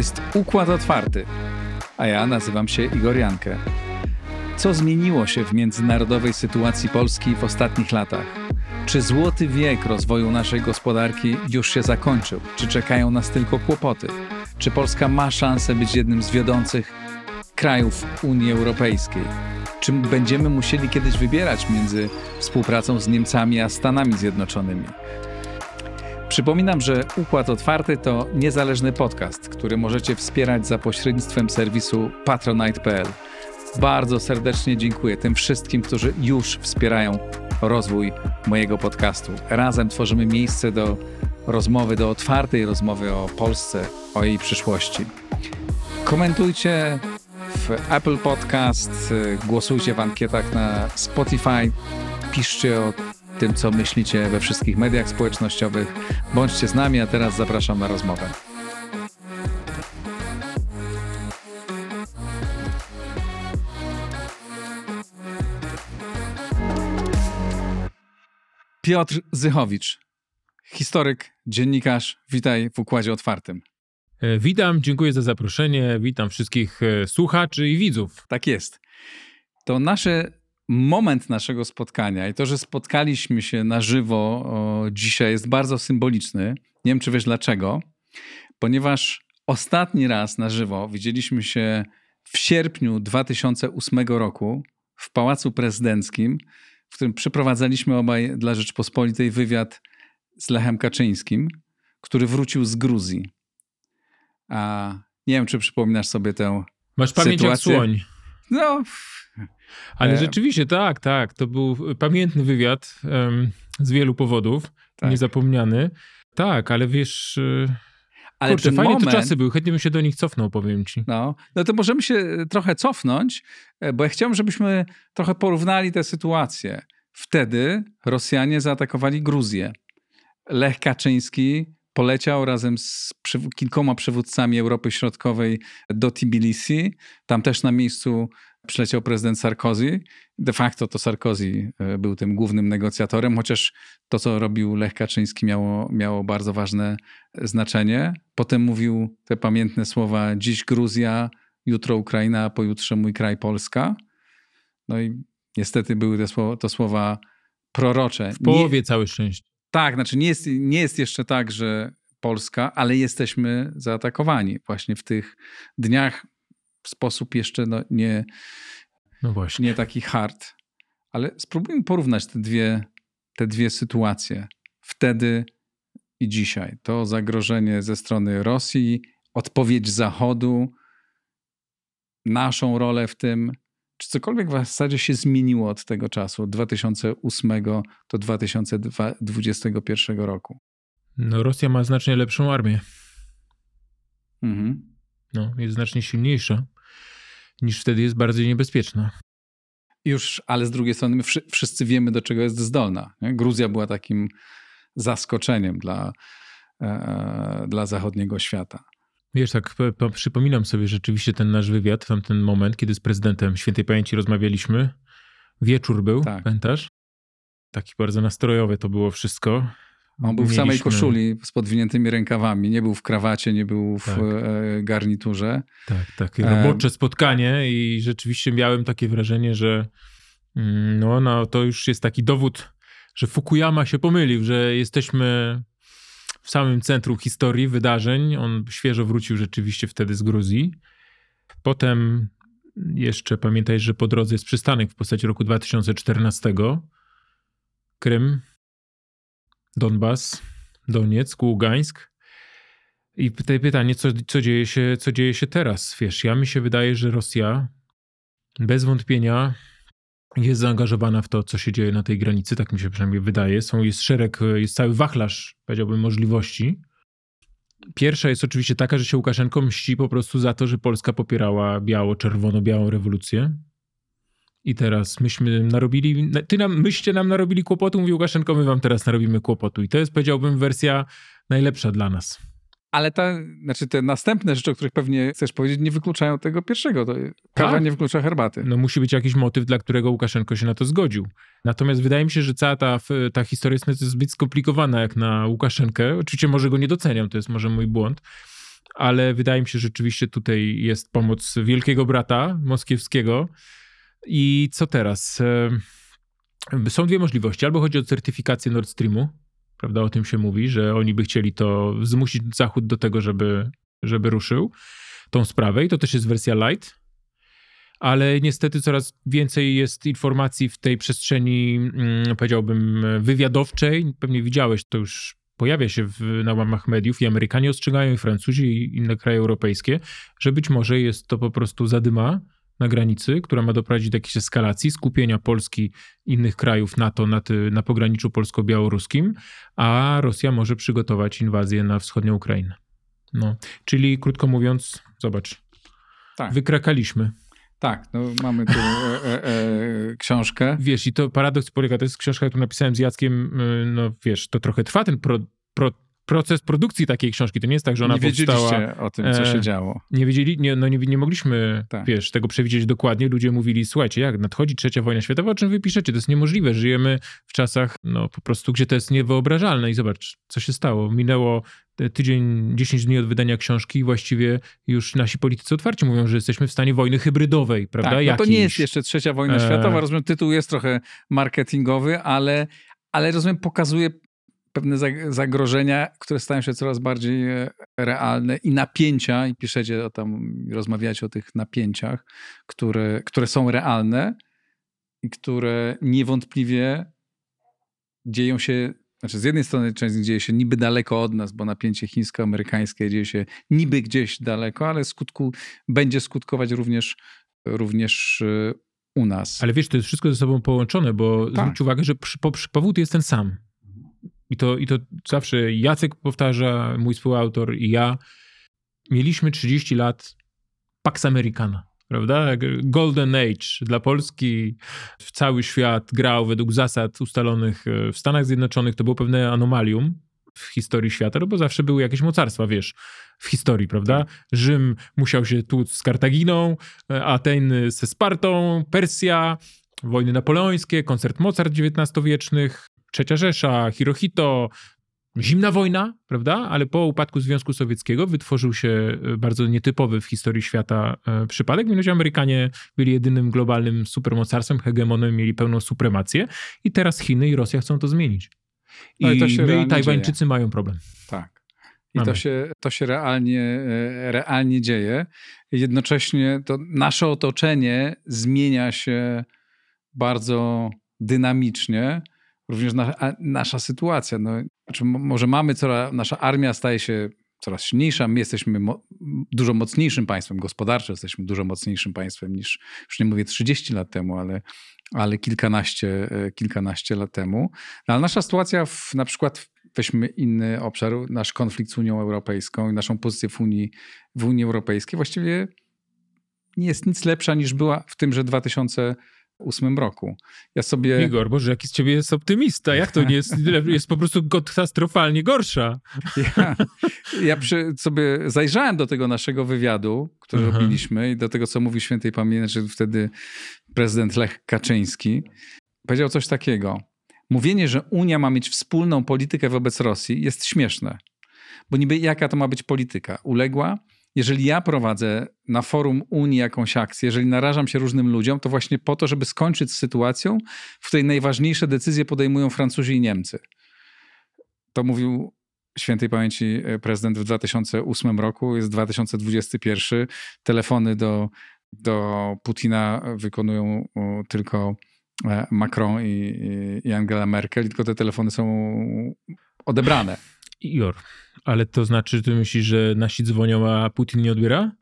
jest Układ Otwarty, a ja nazywam się Igor Janke. Co zmieniło się w międzynarodowej sytuacji Polski w ostatnich latach? Czy złoty wiek rozwoju naszej gospodarki już się zakończył? Czy czekają nas tylko kłopoty? Czy Polska ma szansę być jednym z wiodących krajów Unii Europejskiej? Czy będziemy musieli kiedyś wybierać między współpracą z Niemcami a Stanami Zjednoczonymi? Przypominam, że Układ Otwarty to niezależny podcast, który możecie wspierać za pośrednictwem serwisu patronite.pl. Bardzo serdecznie dziękuję tym wszystkim, którzy już wspierają rozwój mojego podcastu. Razem tworzymy miejsce do rozmowy, do otwartej rozmowy o Polsce, o jej przyszłości. Komentujcie w Apple Podcast, głosujcie w ankietach na Spotify, piszcie o tym, co myślicie we wszystkich mediach społecznościowych. Bądźcie z nami, a teraz zapraszam na rozmowę. Piotr Zychowicz, historyk, dziennikarz, witaj w Układzie Otwartym. Witam, dziękuję za zaproszenie, witam wszystkich słuchaczy i widzów. Tak jest. To moment naszego spotkania i to, że spotkaliśmy się na żywo dzisiaj jest bardzo symboliczny. Nie wiem, czy wiesz dlaczego. Ponieważ ostatni raz na żywo widzieliśmy się w sierpniu 2008 roku w Pałacu Prezydenckim, w którym przeprowadzaliśmy obaj dla Rzeczpospolitej wywiad z Lechem Kaczyńskim, który wrócił z Gruzji. A nie wiem, czy przypominasz sobie tę Masz pamięć jak słoń. No. Ale rzeczywiście, tak. To był pamiętny wywiad z wielu powodów, tak. Niezapomniany. Tak, ale wiesz... Ale kurczę, fajne te czasy były, chętnie bym się do nich cofnął, powiem ci. No to możemy się trochę cofnąć, bo ja chciałbym, żebyśmy trochę porównali tę sytuację. Wtedy Rosjanie zaatakowali Gruzję. Lech Kaczyński poleciał razem z kilkoma przywódcami Europy Środkowej do Tbilisi. Tam też na miejscu przyleciał prezydent Sarkozy. De facto to Sarkozy był tym głównym negocjatorem, chociaż to, co robił Lech Kaczyński miało bardzo ważne znaczenie. Potem mówił te pamiętne słowa: dziś Gruzja, jutro Ukraina, a pojutrze mój kraj Polska. No i niestety były to słowa prorocze. W połowie całe szczęście. Tak, znaczy nie jest jeszcze tak, że Polska, ale jesteśmy zaatakowani właśnie w tych dniach w sposób jeszcze nie taki hard. Ale spróbujmy porównać te dwie sytuacje. Wtedy i dzisiaj. To zagrożenie ze strony Rosji, odpowiedź Zachodu, naszą rolę w tym. Czy cokolwiek w zasadzie się zmieniło od tego czasu, od 2008 do 2021 roku? No, Rosja ma znacznie lepszą armię. Mhm. No, jest znacznie silniejsza niż wtedy, jest bardziej niebezpieczna. Już, ale z drugiej strony my wszyscy wiemy, do czego jest zdolna. Nie? Gruzja była takim zaskoczeniem dla zachodniego świata. Wiesz, tak przypominam sobie rzeczywiście ten nasz wywiad, ten moment, kiedy z prezydentem świętej pamięci rozmawialiśmy. Wieczór był, tak. Pamiętasz? Taki bardzo nastrojowy to było wszystko. On był w samej koszuli z podwiniętymi rękawami. Nie był w krawacie, nie był w garniturze. Tak. Robocze spotkanie i rzeczywiście miałem takie wrażenie, że to już jest taki dowód, że Fukuyama się pomylił, że jesteśmy w samym centrum historii, wydarzeń. On świeżo wrócił rzeczywiście wtedy z Gruzji. Potem jeszcze pamiętaj, że po drodze jest przystanek w postaci roku 2014. Krym, Donbas, Donieck, Ługańsk. I tutaj pytanie, co dzieje się teraz? Wiesz, mi się wydaje, że Rosja bez wątpienia jest zaangażowana w to, co się dzieje na tej granicy, tak mi się przynajmniej wydaje. Jest cały wachlarz, powiedziałbym, możliwości. Pierwsza jest oczywiście taka, że się Łukaszenko mści po prostu za to, że Polska popierała czerwono-białą rewolucję. I teraz myśmy narobili, myście nam narobili kłopotu, mówi Łukaszenko, my wam teraz narobimy kłopotu. I to jest, powiedziałbym, wersja najlepsza dla nas. Ale te następne rzeczy, o których pewnie chcesz powiedzieć, nie wykluczają tego pierwszego. Kawa nie wyklucza herbaty. No musi być jakiś motyw, dla którego Łukaszenko się na to zgodził. Natomiast wydaje mi się, że cała ta historia jest zbyt skomplikowana jak na Łukaszenkę. Oczywiście może go nie doceniam, to jest może mój błąd. ale wydaje mi się, że rzeczywiście tutaj jest pomoc Wielkiego Brata moskiewskiego. I co teraz? Są dwie możliwości. Albo chodzi o certyfikację Nord Streamu, prawda, o tym się mówi, że oni by chcieli to zmusić Zachód do tego, żeby ruszył tą sprawę i to też jest wersja light. Ale niestety coraz więcej jest informacji w tej przestrzeni, powiedziałbym, wywiadowczej. Pewnie widziałeś, to już pojawia się na łamach mediów i Amerykanie ostrzegają, i Francuzi, i inne kraje europejskie, że być może jest to po prostu zadyma na granicy, która ma doprowadzić do jakiejś eskalacji, skupienia Polski, innych krajów NATO na pograniczu polsko-białoruskim, a Rosja może przygotować inwazję na wschodnią Ukrainę. No, czyli krótko mówiąc, zobacz, tak, wykrakaliśmy. Tak, no mamy tu książkę. Wiesz, i to paradoks polega, to jest książka, którą napisałem z Jackiem, no wiesz, to trochę trwa ten proces produkcji takiej książki. To nie jest tak, że ona powstała... Nie wiedzieliście o tym, co się działo. Nie mogliśmy, tak, wiesz, tego przewidzieć dokładnie. Ludzie mówili, słuchajcie, jak nadchodzi trzecia wojna światowa, o czym wy piszecie? To jest niemożliwe. Żyjemy w czasach, no po prostu, gdzie to jest niewyobrażalne. I zobacz, co się stało. Minęło tydzień, 10 dni od wydania książki i właściwie już nasi politycy otwarcie mówią, że jesteśmy w stanie wojny hybrydowej, prawda? Tak, no to nie jest jeszcze trzecia wojna światowa. Rozumiem, tytuł jest trochę marketingowy, ale rozumiem, pokazuje pewne zagrożenia, które stają się coraz bardziej realne i napięcia, i piszecie o tam, rozmawiacie o tych napięciach, które są realne i które niewątpliwie dzieją się, znaczy z jednej strony część dzieje się niby daleko od nas, bo napięcie chińsko-amerykańskie dzieje się niby gdzieś daleko, ale będzie skutkować również u nas. Ale wiesz, to jest wszystko ze sobą połączone, bo tak, zwróć uwagę, że powód jest ten sam. I to zawsze Jacek powtarza, mój współautor i ja. Mieliśmy 30 lat Pax Americana, prawda? Golden Age dla Polski. Cały świat grał według zasad ustalonych w Stanach Zjednoczonych. To było pewne anomalium w historii świata, no bo zawsze były jakieś mocarstwa, wiesz, w historii, prawda? Rzym musiał się tłuc z Kartaginą, Ateny ze Spartą, Persja, wojny napoleońskie, koncert Mozart XIX-wiecznych, Trzecia Rzesza, Hirohito, zimna wojna, prawda? Ale po upadku Związku Sowieckiego wytworzył się bardzo nietypowy w historii świata przypadek. Mianowicie Amerykanie byli jedynym globalnym supermocarstwem, hegemonem, mieli pełną supremację i teraz Chiny i Rosja chcą to zmienić. No i to my i Tajwańczycy dzieje. Mają problem. Tak. I to się realnie dzieje. Jednocześnie to nasze otoczenie zmienia się bardzo dynamicznie. Również nasza sytuacja. No, znaczy może mamy nasza armia staje się coraz silniejsza. My jesteśmy dużo mocniejszym państwem gospodarczym. Jesteśmy dużo mocniejszym państwem niż, już nie mówię 30 lat temu, ale kilkanaście lat temu. No, ale nasza sytuacja, na przykład weźmy inny obszar, nasz konflikt z Unią Europejską i naszą pozycję w Unii Europejskiej właściwie nie jest nic lepsza niż była w tymże 2008 roku. Ja sobie... Igor, Boże, jaki z ciebie jest optymista. Jak to nie jest? Jest po prostu katastrofalnie gorsza. Ja sobie zajrzałem do tego naszego wywiadu, który robiliśmy i do tego, co mówi świętej pamięci, że wtedy prezydent Lech Kaczyński powiedział coś takiego. Mówienie, że Unia ma mieć wspólną politykę wobec Rosji jest śmieszne. Bo niby jaka to ma być polityka? Uległa? Jeżeli ja prowadzę na forum Unii jakąś akcję, jeżeli narażam się różnym ludziom, to właśnie po to, żeby skończyć z sytuacją, w której najważniejsze decyzje podejmują Francuzi i Niemcy. To mówił świętej pamięci prezydent w 2008 roku, jest 2021. Telefony do Putina wykonują tylko Macron i Angela Merkel, tylko te telefony są odebrane. Igor, ale to znaczy, że ty myślisz, że nasi dzwonią, a Putin nie odbiera?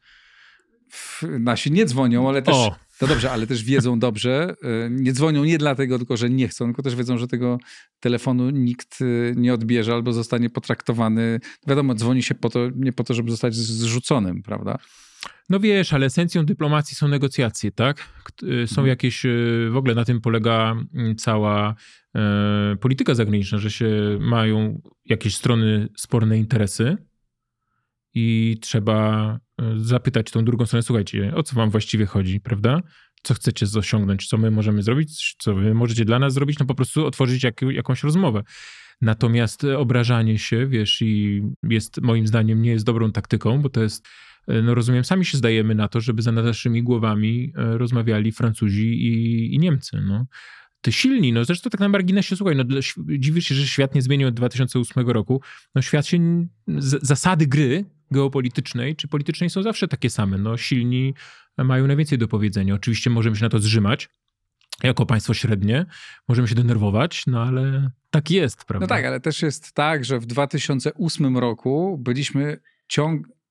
Nasi nie dzwonią, ale też... To dobrze, ale też wiedzą dobrze. Nie dzwonią nie dlatego tylko, że nie chcą, tylko też wiedzą, że tego telefonu nikt nie odbierze albo zostanie potraktowany. Wiadomo, dzwoni się nie po to, żeby zostać zrzuconym, prawda? No wiesz, ale esencją dyplomacji są negocjacje, tak? Są jakieś, w ogóle na tym polega cała polityka zagraniczna, że się mają jakieś strony sporne interesy i trzeba zapytać tą drugą stronę, słuchajcie, o co wam właściwie chodzi, prawda? Co chcecie osiągnąć, co my możemy zrobić, co wy możecie dla nas zrobić, no po prostu otworzyć jakąś rozmowę. Natomiast obrażanie się, wiesz, i jest moim zdaniem nie jest dobrą taktyką, bo to jest, no rozumiem, sami się zdajemy na to, żeby za naszymi głowami rozmawiali Francuzi i Niemcy, no. Ty silni, no zresztą tak na marginesie, słuchaj, no dziwisz się, że świat nie zmienił od 2008 roku, no świat się, zasady gry geopolitycznej czy politycznej są zawsze takie same, no silni mają najwięcej do powiedzenia, oczywiście możemy się na to zrzymać, jako państwo średnie, możemy się denerwować, no ale tak jest, prawda? No tak, ale też jest tak, że w 2008 roku byliśmy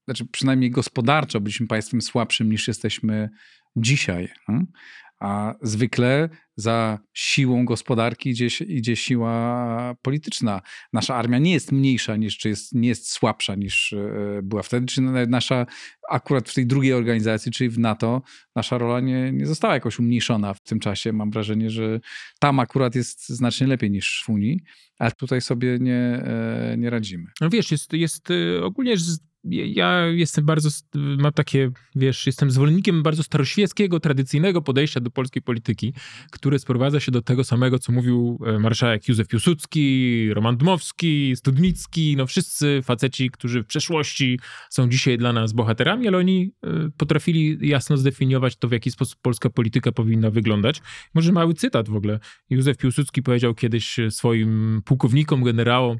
znaczy przynajmniej gospodarczo byliśmy państwem słabszym niż jesteśmy dzisiaj, no? A zwykle za siłą gospodarki idzie siła polityczna. Nasza armia nie jest mniejsza niż, nie jest słabsza niż była wtedy, czy nasza, akurat w tej drugiej organizacji, czyli w NATO, nasza rola nie została jakoś umniejszona w tym czasie. Mam wrażenie, że tam akurat jest znacznie lepiej niż w Unii, ale tutaj sobie nie radzimy. No wiesz, jest ogólnie... Ja jestem jestem zwolennikiem bardzo staroświeckiego, tradycyjnego podejścia do polskiej polityki, które sprowadza się do tego samego, co mówił marszałek Józef Piłsudski, Roman Dmowski, Sudnicki, no wszyscy faceci, którzy w przeszłości są dzisiaj dla nas bohaterami, ale oni potrafili jasno zdefiniować to, w jaki sposób polska polityka powinna wyglądać. Może mały cytat w ogóle. Józef Piłsudski powiedział kiedyś swoim pułkownikom, generałom: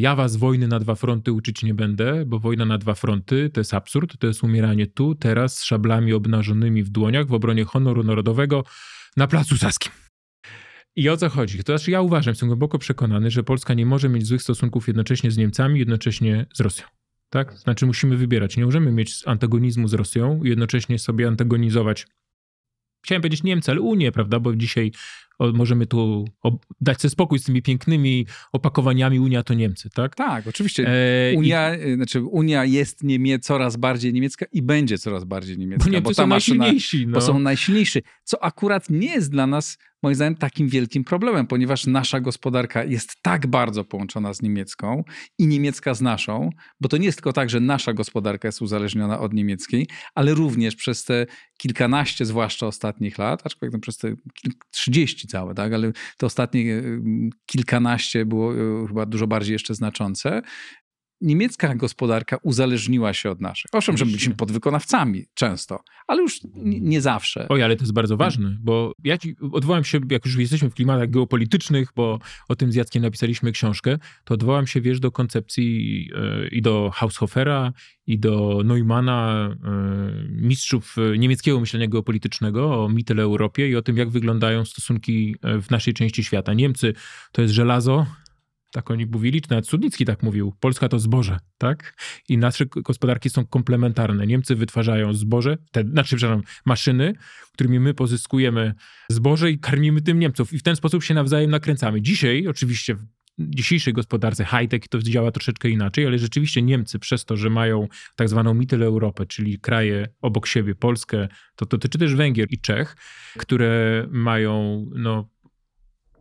ja was wojny na dwa fronty uczyć nie będę, bo wojna na dwa fronty to jest absurd, to jest umieranie tu, teraz, z szablami obnażonymi w dłoniach w obronie honoru narodowego na Placu Saskim. I o co chodzi? To znaczy ja uważam, jestem głęboko przekonany, że Polska nie może mieć złych stosunków jednocześnie z Niemcami, jednocześnie z Rosją. Tak? Znaczy musimy wybierać. Nie możemy mieć antagonizmu z Rosją i jednocześnie sobie antagonizować, chciałem powiedzieć Niemcy, ale Unię, prawda, bo dzisiaj możemy tu dać sobie spokój z tymi pięknymi opakowaniami Unia to Niemcy, tak? Tak, oczywiście. Unia jest coraz bardziej niemiecka i będzie coraz bardziej niemiecka. Bo Niemcy są najsilniejsi. Bo są najsilniejsi, co akurat nie jest dla nas, moim zdaniem, takim wielkim problemem, ponieważ nasza gospodarka jest tak bardzo połączona z niemiecką i niemiecka z naszą, bo to nie jest tylko tak, że nasza gospodarka jest uzależniona od niemieckiej, ale również przez te kilkanaście, zwłaszcza ostatnich lat, aczkolwiek przez te 30 całe, tak? Ale te ostatnie kilkanaście było chyba dużo bardziej jeszcze znaczące. Niemiecka gospodarka uzależniła się od naszych. Owszem, że byliśmy podwykonawcami często, ale już nie zawsze. Oj, ale to jest bardzo ważne, bo ja odwołam się, jak już jesteśmy w klimatach geopolitycznych, bo o tym z Jackiem napisaliśmy książkę, to odwołam się, wiesz, do koncepcji i do Haushofera, i do Neumanna, mistrzów niemieckiego myślenia geopolitycznego, o Mitteleuropie i o tym, jak wyglądają stosunki w naszej części świata. Niemcy to jest żelazo, tak oni mówili, czy nawet Sudnicki tak mówił. Polska to zboże, tak? I nasze gospodarki są komplementarne. Niemcy wytwarzają zboże, maszyny, którymi my pozyskujemy zboże i karmimy tym Niemców. I w ten sposób się nawzajem nakręcamy. Dzisiaj, oczywiście w dzisiejszej gospodarce high-tech to działa troszeczkę inaczej, ale rzeczywiście Niemcy przez to, że mają tak zwaną Mitteleuropę, czyli kraje obok siebie, Polskę, to dotyczy też Węgier i Czech, które mają,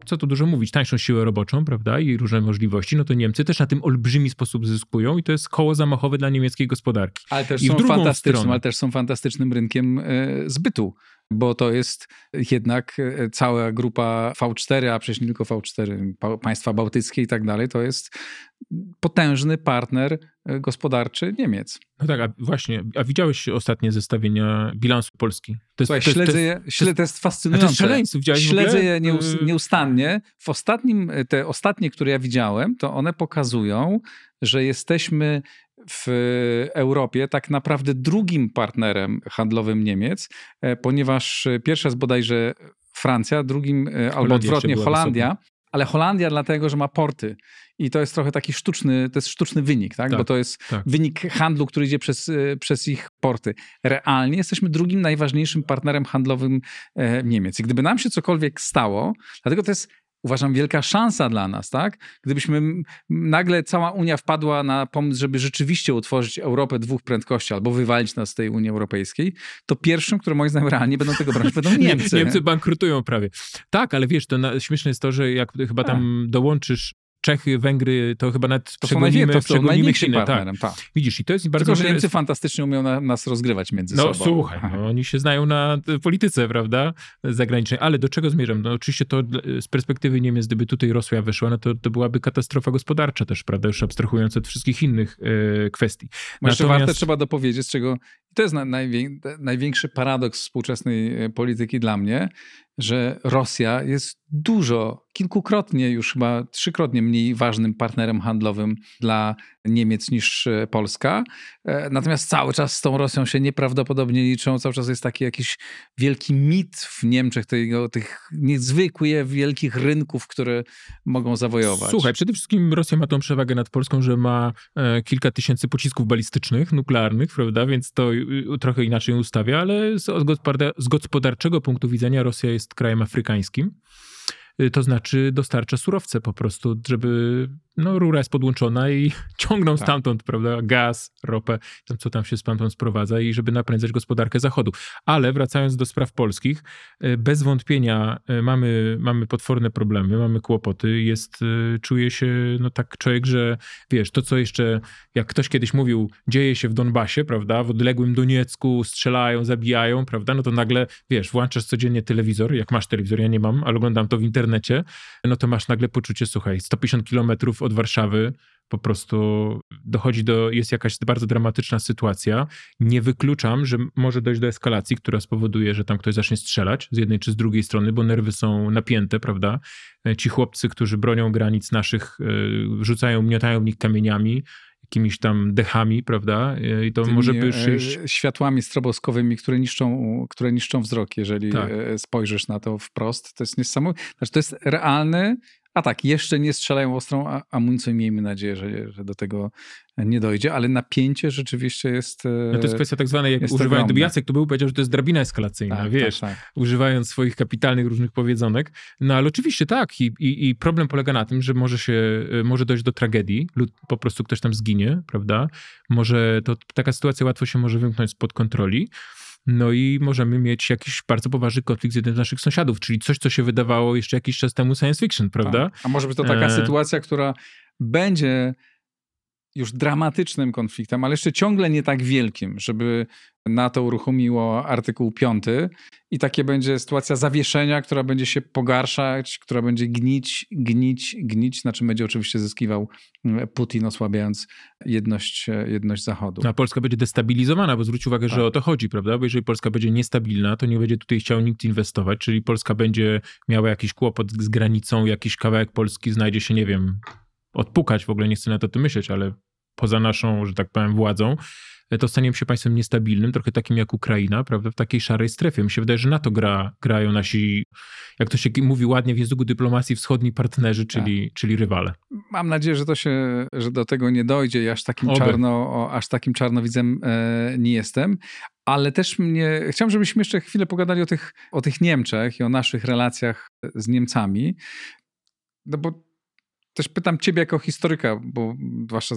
co tu dużo mówić, tańszą siłę roboczą, prawda, i różne możliwości, no to Niemcy też na tym olbrzymi sposób zyskują i to jest koło zamachowe dla niemieckiej gospodarki. Ale też, są fantastycznym rynkiem zbytu, bo to jest jednak cała grupa V4, a przecież nie tylko V4, państwa bałtyckie i tak dalej, to jest potężny partner gospodarczy Niemiec. No tak, a widziałeś ostatnie zestawienia bilansu Polski? Śledzę je, to jest fascynujące. To jest szaleństwo, widziałeś w ogóle? Śledzę je nieustannie. Te ostatnie, które ja widziałem, to one pokazują, że jesteśmy w Europie tak naprawdę drugim partnerem handlowym Niemiec, ponieważ pierwsza jest bodajże Francja, drugim albo odwrotnie Holandia. Ale Holandia dlatego, że ma porty. I to jest trochę taki sztuczny wynik, tak? Bo to jest wynik handlu, który idzie przez ich porty. Realnie jesteśmy drugim najważniejszym partnerem handlowym Niemiec. I gdyby nam się cokolwiek stało, dlatego to jest, uważam, wielka szansa dla nas, tak? Gdybyśmy nagle cała Unia wpadła na pomysł, żeby rzeczywiście utworzyć Europę dwóch prędkości albo wywalić nas z tej Unii Europejskiej, to pierwszym, który moim zdaniem realnie będą tego brać, będą Niemcy. Niemcy bankrutują prawie. Tak, ale wiesz, to śmieszne jest to, że jak chyba tam dołączysz Czechy, Węgry, to chyba nawet przegonimy Chiny. Tak. Widzisz, i to jest bardzo... Tylko, że Niemcy fantastycznie umieją nas rozgrywać między sobą. No słuchaj, no, oni się znają na polityce, prawda, zagranicznej. Ale do czego zmierzam? No oczywiście to z perspektywy Niemiec, gdyby tutaj Rosja wyszła, no to byłaby katastrofa gospodarcza też, prawda, już abstrahując od wszystkich innych kwestii. Jeszcze warte trzeba dopowiedzieć, czego... To jest największy paradoks współczesnej polityki dla mnie, że Rosja jest kilkukrotnie, już chyba trzykrotnie mniej ważnym partnerem handlowym dla Niemiec niż Polska. Natomiast cały czas z tą Rosją się nieprawdopodobnie liczą. Cały czas jest taki jakiś wielki mit w Niemczech, tych niezwykłych, wielkich rynków, które mogą zawojować. Słuchaj, przede wszystkim Rosja ma tą przewagę nad Polską, że ma kilka tysięcy pocisków balistycznych, nuklearnych, prawda? Więc to trochę inaczej ustawia, ale z gospodarczego punktu widzenia Rosja jest krajem afrykańskim. To znaczy dostarcza surowce po prostu, żeby... No rura jest podłączona i ciągną stamtąd, prawda, gaz, ropę, tam co tam się stamtąd sprowadza i żeby napędzać gospodarkę Zachodu. Ale wracając do spraw polskich, bez wątpienia mamy potworne problemy, mamy kłopoty, czuje się no tak człowiek, że wiesz, to co jeszcze, jak ktoś kiedyś mówił, dzieje się w Donbasie, prawda, w odległym Doniecku, strzelają, zabijają, prawda, no to nagle, wiesz, włączasz codziennie telewizor, jak masz telewizor, ja nie mam, ale oglądam to w internecie, no to masz nagle poczucie, słuchaj, 150 kilometrów od Warszawy po prostu jest jakaś bardzo dramatyczna sytuacja. Nie wykluczam, że może dojść do eskalacji, która spowoduje, że tam ktoś zacznie strzelać z jednej czy z drugiej strony, bo nerwy są napięte, prawda? Ci chłopcy, którzy bronią granic naszych, miotają w nich kamieniami, jakimiś tam dechami, prawda? I to może by już... Światłami stroboskowymi, które niszczą wzrok, jeżeli spojrzysz na to wprost. To jest niesamowite. Znaczy, to jest realny... A tak, jeszcze nie strzelają ostrą amunicją, miejmy nadzieję, że do tego nie dojdzie, ale napięcie rzeczywiście jest... No to jest kwestia tak zwanej, jak używają, gdyby Jacek tu był, powiedział, że to jest drabina eskalacyjna, używając swoich kapitalnych różnych powiedzonek. No ale oczywiście tak i problem polega na tym, że może dojść do tragedii lub po prostu ktoś tam zginie, prawda? Może taka sytuacja łatwo się może wymknąć spod kontroli. No i możemy mieć jakiś bardzo poważny konflikt z jednym z naszych sąsiadów, czyli coś, co się wydawało jeszcze jakiś czas temu science fiction, prawda? A może być to taka sytuacja, która będzie już dramatycznym konfliktem, ale jeszcze ciągle nie tak wielkim, żeby NATO uruchomiło artykuł 5 i takie będzie sytuacja zawieszenia, która będzie się pogarszać, która będzie gnić, na czym będzie oczywiście zyskiwał Putin, osłabiając jedność Zachodu. A Polska będzie destabilizowana, bo zwróć uwagę, że o to chodzi, prawda? Bo jeżeli Polska będzie niestabilna, to nie będzie tutaj chciał nikt inwestować, czyli Polska będzie miała jakiś kłopot z granicą, jakiś kawałek Polski znajdzie się, nie wiem, odpukać, w ogóle nie chcę na to myśleć, ale poza naszą, że tak powiem, władzą, to staniemy się państwem niestabilnym, trochę takim jak Ukraina, prawda, w takiej szarej strefie. Mi się wydaje, że na to grają nasi, jak to się mówi ładnie w języku dyplomacji, wschodni partnerzy, czyli rywale. Mam nadzieję, że do tego nie dojdzie i aż takim czarnowidzem nie jestem. Ale też chciałem, żebyśmy jeszcze chwilę pogadali o tych Niemczech i o naszych relacjach z Niemcami. No bo też pytam ciebie jako historyka, bo zwłaszcza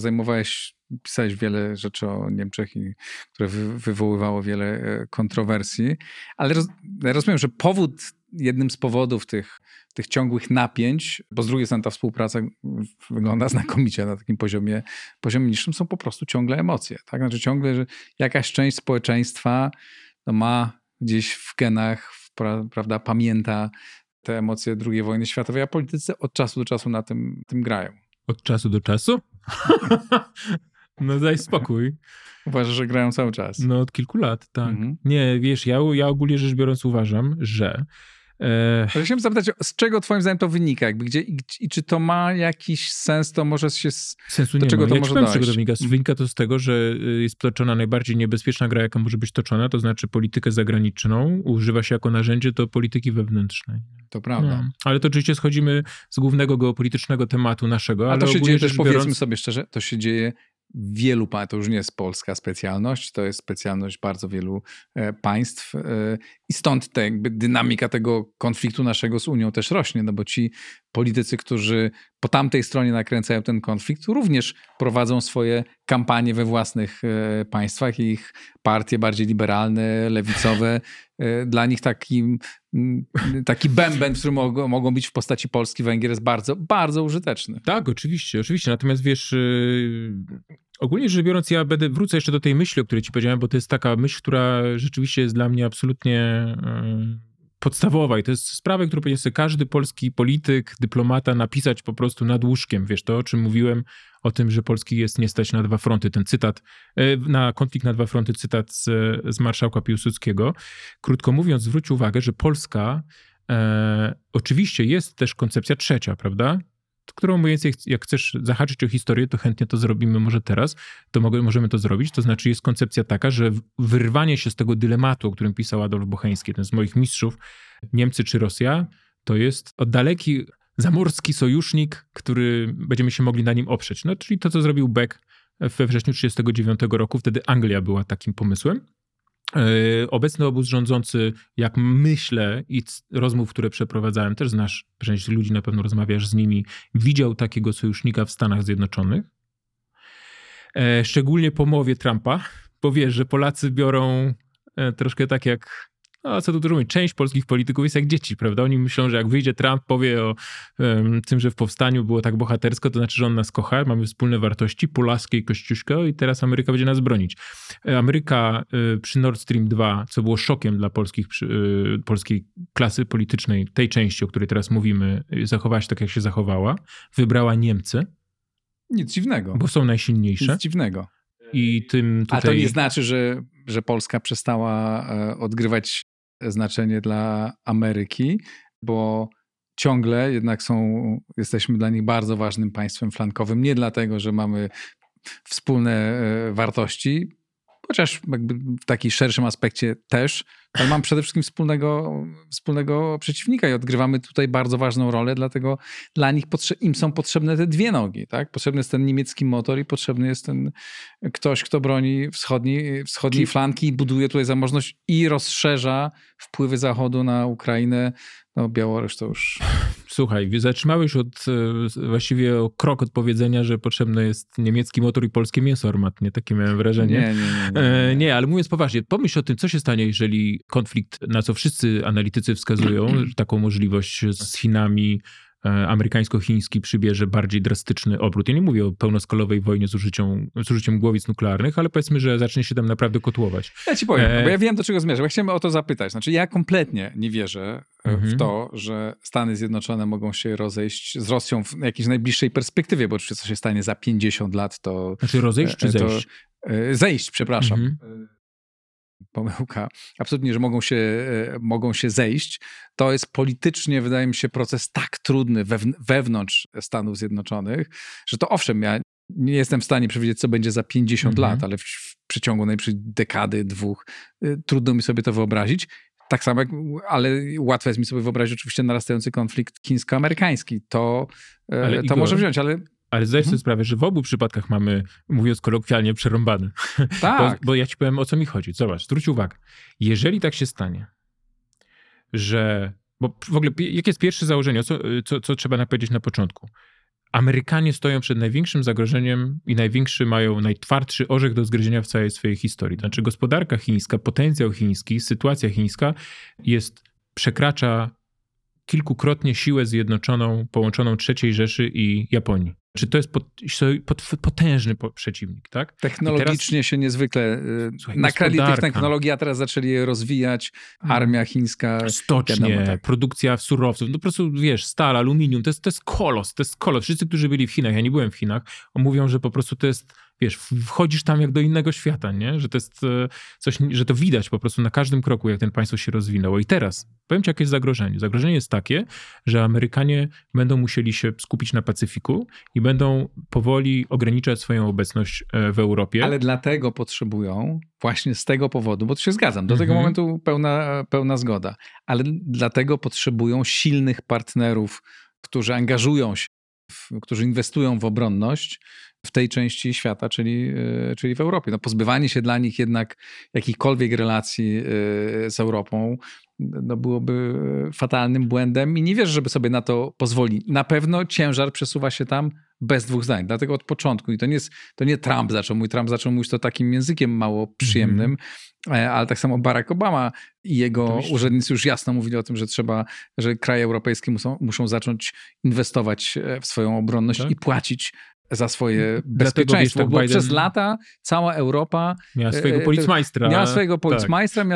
pisałeś wiele rzeczy o Niemczech, które wywoływało wiele kontrowersji, ale rozumiem, że jednym z powodów tych ciągłych napięć, bo z drugiej strony ta współpraca wygląda znakomicie na takim poziomie niższym, są po prostu ciągle emocje. Tak? Znaczy ciągle, że jakaś część społeczeństwa ma gdzieś w genach, prawda, pamięta te emocje II wojny światowej, a politycy od czasu do czasu na tym grają. Od czasu do czasu? No daj spokój. Uważasz, że grają cały czas? No od kilku lat, tak. Mhm. Nie, wiesz, ja ogólnie rzecz biorąc uważam, że... Chciałem zapytać, z czego twoim zdaniem to wynika? I czy to ma jakiś sens, to może się... Sensu nie ma. Wynika to z tego, że jest toczona najbardziej niebezpieczna gra, jaka może być toczona, to znaczy politykę zagraniczną używa się jako narzędzie do polityki wewnętrznej. To prawda. No, ale to oczywiście schodzimy z głównego geopolitycznego tematu naszego. Ale to się dzieje też, powiedzmy sobie szczerze, to się dzieje wielu państw, to już nie jest polska specjalność, to jest specjalność bardzo wielu państw i stąd ta jakby dynamika tego konfliktu naszego z Unią też rośnie, no bo ci politycy, którzy po tamtej stronie nakręcają ten konflikt, również prowadzą swoje kampanie we własnych państwach i ich partie bardziej liberalne, lewicowe. Dla nich taki bęben, w którym mogą być w postaci Polski, Węgier, jest bardzo, bardzo użyteczny. Tak, oczywiście. Natomiast wiesz, ogólnie rzecz biorąc, ja wrócę jeszcze do tej myśli, o której ci powiedziałem, bo to jest taka myśl, która rzeczywiście jest dla mnie absolutnie podstawowa i to jest sprawa, którą powinien sobie każdy polski polityk, dyplomata napisać po prostu nad łóżkiem. Wiesz, to o czym mówiłem, o tym, że Polski jest nie stać na dwa fronty. Ten cytat, na konflikt na dwa fronty, cytat z marszałka Piłsudskiego. Krótko mówiąc, zwróć uwagę, że Polska, oczywiście jest też koncepcja trzecia, prawda? Którą jak chcesz zahaczyć o historię, to chętnie to zrobimy może teraz, to możemy to zrobić. To znaczy jest koncepcja taka, że wyrwanie się z tego dylematu, o którym pisał Adolf Bocheński, ten z moich mistrzów, Niemcy czy Rosja, to jest daleki zamorski sojusznik, który będziemy się mogli na nim oprzeć. No, czyli to, co zrobił Beck we wrześniu 1939 roku, wtedy Anglia była takim pomysłem. Obecny obóz rządzący, jak myślę i rozmów, które przeprowadzałem, też znasz część ludzi, na pewno rozmawiasz z nimi, widział takiego sojusznika w Stanach Zjednoczonych. Szczególnie po mowie Trumpa, bo wiesz, że Polacy biorą troszkę tak jak, co tu dużo mówić, część polskich polityków jest jak dzieci, prawda? Oni myślą, że jak wyjdzie Trump, powie o tym, że w powstaniu było tak bohatersko, to znaczy, że on nas kocha, mamy wspólne wartości, Pulaski i Kościuszko i teraz Ameryka będzie nas bronić. Ameryka przy Nord Stream 2, co było szokiem dla polskiej klasy politycznej, tej części, o której teraz mówimy, zachowała się tak, jak się zachowała, wybrała Niemcy. Nic dziwnego. Bo są najsilniejsze. Nic dziwnego. I tym tutaj... A to nie znaczy, że Polska przestała odgrywać znaczenie dla Ameryki, bo ciągle jednak jesteśmy dla nich bardzo ważnym państwem flankowym. Nie dlatego, że mamy wspólne wartości, chociaż jakby w takim szerszym aspekcie też, ale mamy przede wszystkim wspólnego przeciwnika i odgrywamy tutaj bardzo ważną rolę, dlatego dla nich im są potrzebne te dwie nogi, tak? Potrzebny jest ten niemiecki motor i potrzebny jest ten ktoś, kto broni wschodniej flanki i buduje tutaj zamożność i rozszerza wpływy Zachodu na Ukrainę. No, Białoruś to już... Słuchaj, zatrzymałeś właściwie o krok od powiedzenia, że potrzebny jest niemiecki motor i polskie mięso armatnie. Takie miałem wrażenie. Nie, ale mówiąc poważnie, pomyśl o tym, co się stanie, jeżeli konflikt, na co wszyscy analitycy wskazują, taką możliwość z Chinami, amerykańsko-chiński przybierze bardziej drastyczny obrót. Ja nie mówię o pełnoskalowej wojnie z użyciem głowic nuklearnych, ale powiedzmy, że zacznie się tam naprawdę kotłować. Ja ci powiem, bo ja wiem, do czego zmierzam. Ja chciałem o to zapytać. Znaczy, ja kompletnie nie wierzę w to, że Stany Zjednoczone mogą się rozejść z Rosją w jakiejś najbliższej perspektywie, bo oczywiście co się stanie za 50 lat, to... Znaczy rozejść czy zejść? Zejść, przepraszam. Pomyłka. Absolutnie, że mogą się zejść. To jest politycznie, wydaje mi się, proces tak trudny wewnątrz Stanów Zjednoczonych, że to owszem, ja nie jestem w stanie przewidzieć, co będzie za 50 lat, ale w przeciągu najbliższej dekady, dwóch, trudno mi sobie to wyobrazić. Tak samo, ale łatwo jest mi sobie wyobrazić oczywiście narastający konflikt chińsko-amerykański. To może wziąć, ale... Ale zdajesz sobie sprawę, że w obu przypadkach mamy, mówiąc kolokwialnie, przerąbany. Tak. Bo ja ci powiem, o co mi chodzi. Zobacz, zwróć uwagę. Jeżeli tak się stanie, że... Bo w ogóle, jakie jest pierwsze założenie? Co trzeba powiedzieć na początku? Amerykanie stoją przed największym zagrożeniem i mają najtwardszy orzech do zgryzienia w całej swojej historii. To znaczy gospodarka chińska, potencjał chiński, sytuacja chińska przekracza kilkukrotnie siłę zjednoczoną, połączoną III Rzeszy i Japonii. Czy to jest potężny przeciwnik, tak? Technologicznie teraz, się niezwykle nakradli tych technologii, a teraz zaczęli je rozwijać. Armia chińska. Stocznie, wiadomo, tak. Produkcja surowców. No po prostu, wiesz, stal, aluminium, to jest kolos. Wszyscy, którzy byli w Chinach, ja nie byłem w Chinach, mówią, że po prostu to jest, wiesz, wchodzisz tam jak do innego świata, nie? Że to jest coś, że to widać po prostu na każdym kroku, jak ten państwo się rozwinęło. I teraz, powiem ci, jakie jest zagrożenie. Zagrożenie jest takie, że Amerykanie będą musieli się skupić na Pacyfiku i będą powoli ograniczać swoją obecność w Europie. Ale dlatego potrzebują, właśnie z tego powodu, bo tu się zgadzam, do tego momentu pełna zgoda, ale dlatego potrzebują silnych partnerów, którzy angażują się, którzy inwestują w obronność, w tej części świata, czyli w Europie. No, pozbywanie się dla nich jednak jakichkolwiek relacji z Europą no byłoby fatalnym błędem i nie wierzę, żeby sobie na to pozwoli. Na pewno ciężar przesuwa się tam bez dwóch zdań. Dlatego od początku, i to nie Trump zaczął mówić to takim językiem mało przyjemnym, ale tak samo Barack Obama i jego urzędnicy już jasno mówili o tym, że kraje europejskie muszą zacząć inwestować w swoją obronność i płacić za swoje bezpieczeństwo, bo Biden... przez lata cała Europa miała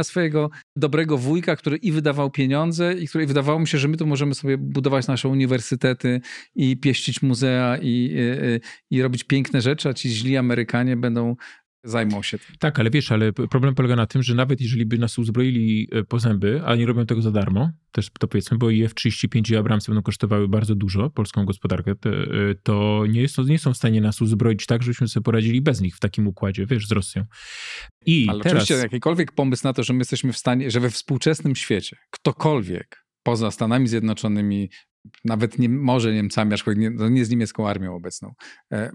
swojego dobrego wujka, który i wydawał pieniądze i który wydawało mi się, że my tu możemy sobie budować nasze uniwersytety i pieścić muzea i robić piękne rzeczy, a ci źli Amerykanie zajmą się tym. Tak, ale wiesz, ale problem polega na tym, że nawet jeżeli by nas uzbroili po zęby, a nie robią tego za darmo, też to powiedzmy, bo i F-35 i Abramsy będą kosztowały bardzo dużo polską gospodarkę, to nie są w stanie nas uzbroić tak, żebyśmy sobie poradzili bez nich w takim układzie, wiesz, z Rosją. Ale teraz... oczywiście jakikolwiek pomysł na to, że my jesteśmy w stanie, że we współczesnym świecie ktokolwiek poza Stanami Zjednoczonymi, nawet może Niemcami, aczkolwiek nie z niemiecką armią obecną,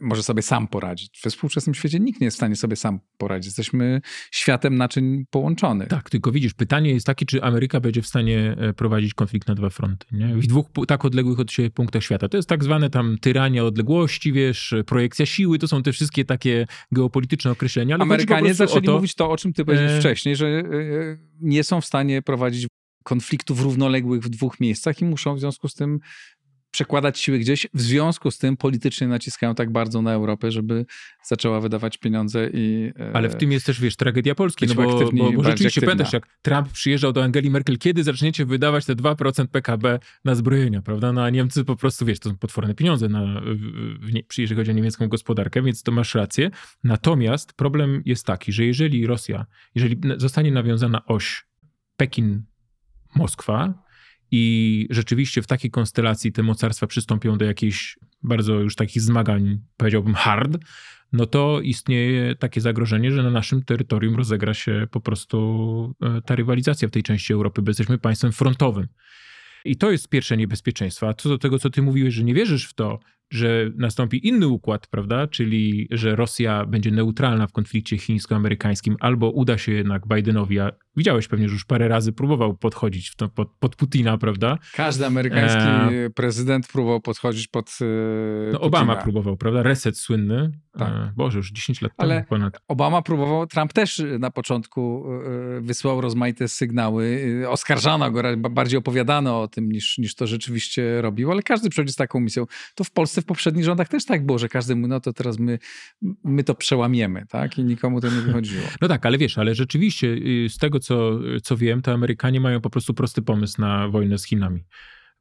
może sobie sam poradzić. We współczesnym świecie nikt nie jest w stanie sobie sam poradzić. Jesteśmy światem naczyń połączonych. Tak, tylko widzisz, pytanie jest takie, czy Ameryka będzie w stanie prowadzić konflikt na dwa fronty, nie? W dwóch tak odległych od siebie punktach świata. To jest tak zwane tam tyrania odległości, wiesz, projekcja siły, to są te wszystkie takie geopolityczne określenia. Ale Amerykanie zaczęli mówić to, o czym ty powiedziałeś wcześniej, że nie są w stanie prowadzić konfliktów równoległych w dwóch miejscach i muszą w związku z tym przekładać siły gdzieś. W związku z tym politycznie naciskają tak bardzo na Europę, żeby zaczęła wydawać pieniądze i... Ale w tym jest też, wiesz, tragedia Polski, no bo rzeczywiście pamiętasz, jak Trump przyjeżdżał do Angeli Merkel, kiedy zaczniecie wydawać te 2% PKB na zbrojenia, prawda? No a Niemcy po prostu, wiesz, to są potworne pieniądze, jeżeli chodzi o niemiecką gospodarkę, więc to masz rację. Natomiast problem jest taki, że jeżeli Rosja, jeżeli zostanie nawiązana oś Pekin, Moskwa i rzeczywiście w takiej konstelacji te mocarstwa przystąpią do jakichś bardzo już takich zmagań, powiedziałbym hard, no to istnieje takie zagrożenie, że na naszym terytorium rozegra się po prostu ta rywalizacja w tej części Europy, bo jesteśmy państwem frontowym. I to jest pierwsze niebezpieczeństwo. A co do tego, co ty mówiłeś, że nie wierzysz w to, że nastąpi inny układ, prawda? Czyli, że Rosja będzie neutralna w konflikcie chińsko-amerykańskim, albo uda się jednak Bidenowi, a widziałeś pewnie, że już parę razy próbował podchodzić pod Putina, prawda? Każdy amerykański prezydent próbował podchodzić pod Putina. Obama próbował, prawda? Reset słynny. Tak. Boże, już 10 lat temu ponad. Obama próbował, Trump też na początku wysłał rozmaite sygnały. Oskarżano go, bardziej opowiadano o tym, niż to rzeczywiście robił, ale każdy przychodzi z taką misją. To w Polsce w poprzednich rządach też tak było, że każdy mówi, no to teraz my to przełamiemy, tak? I nikomu to nie wychodziło. No tak, ale wiesz, ale rzeczywiście z tego, co wiem, to Amerykanie mają po prostu prosty pomysł na wojnę z Chinami.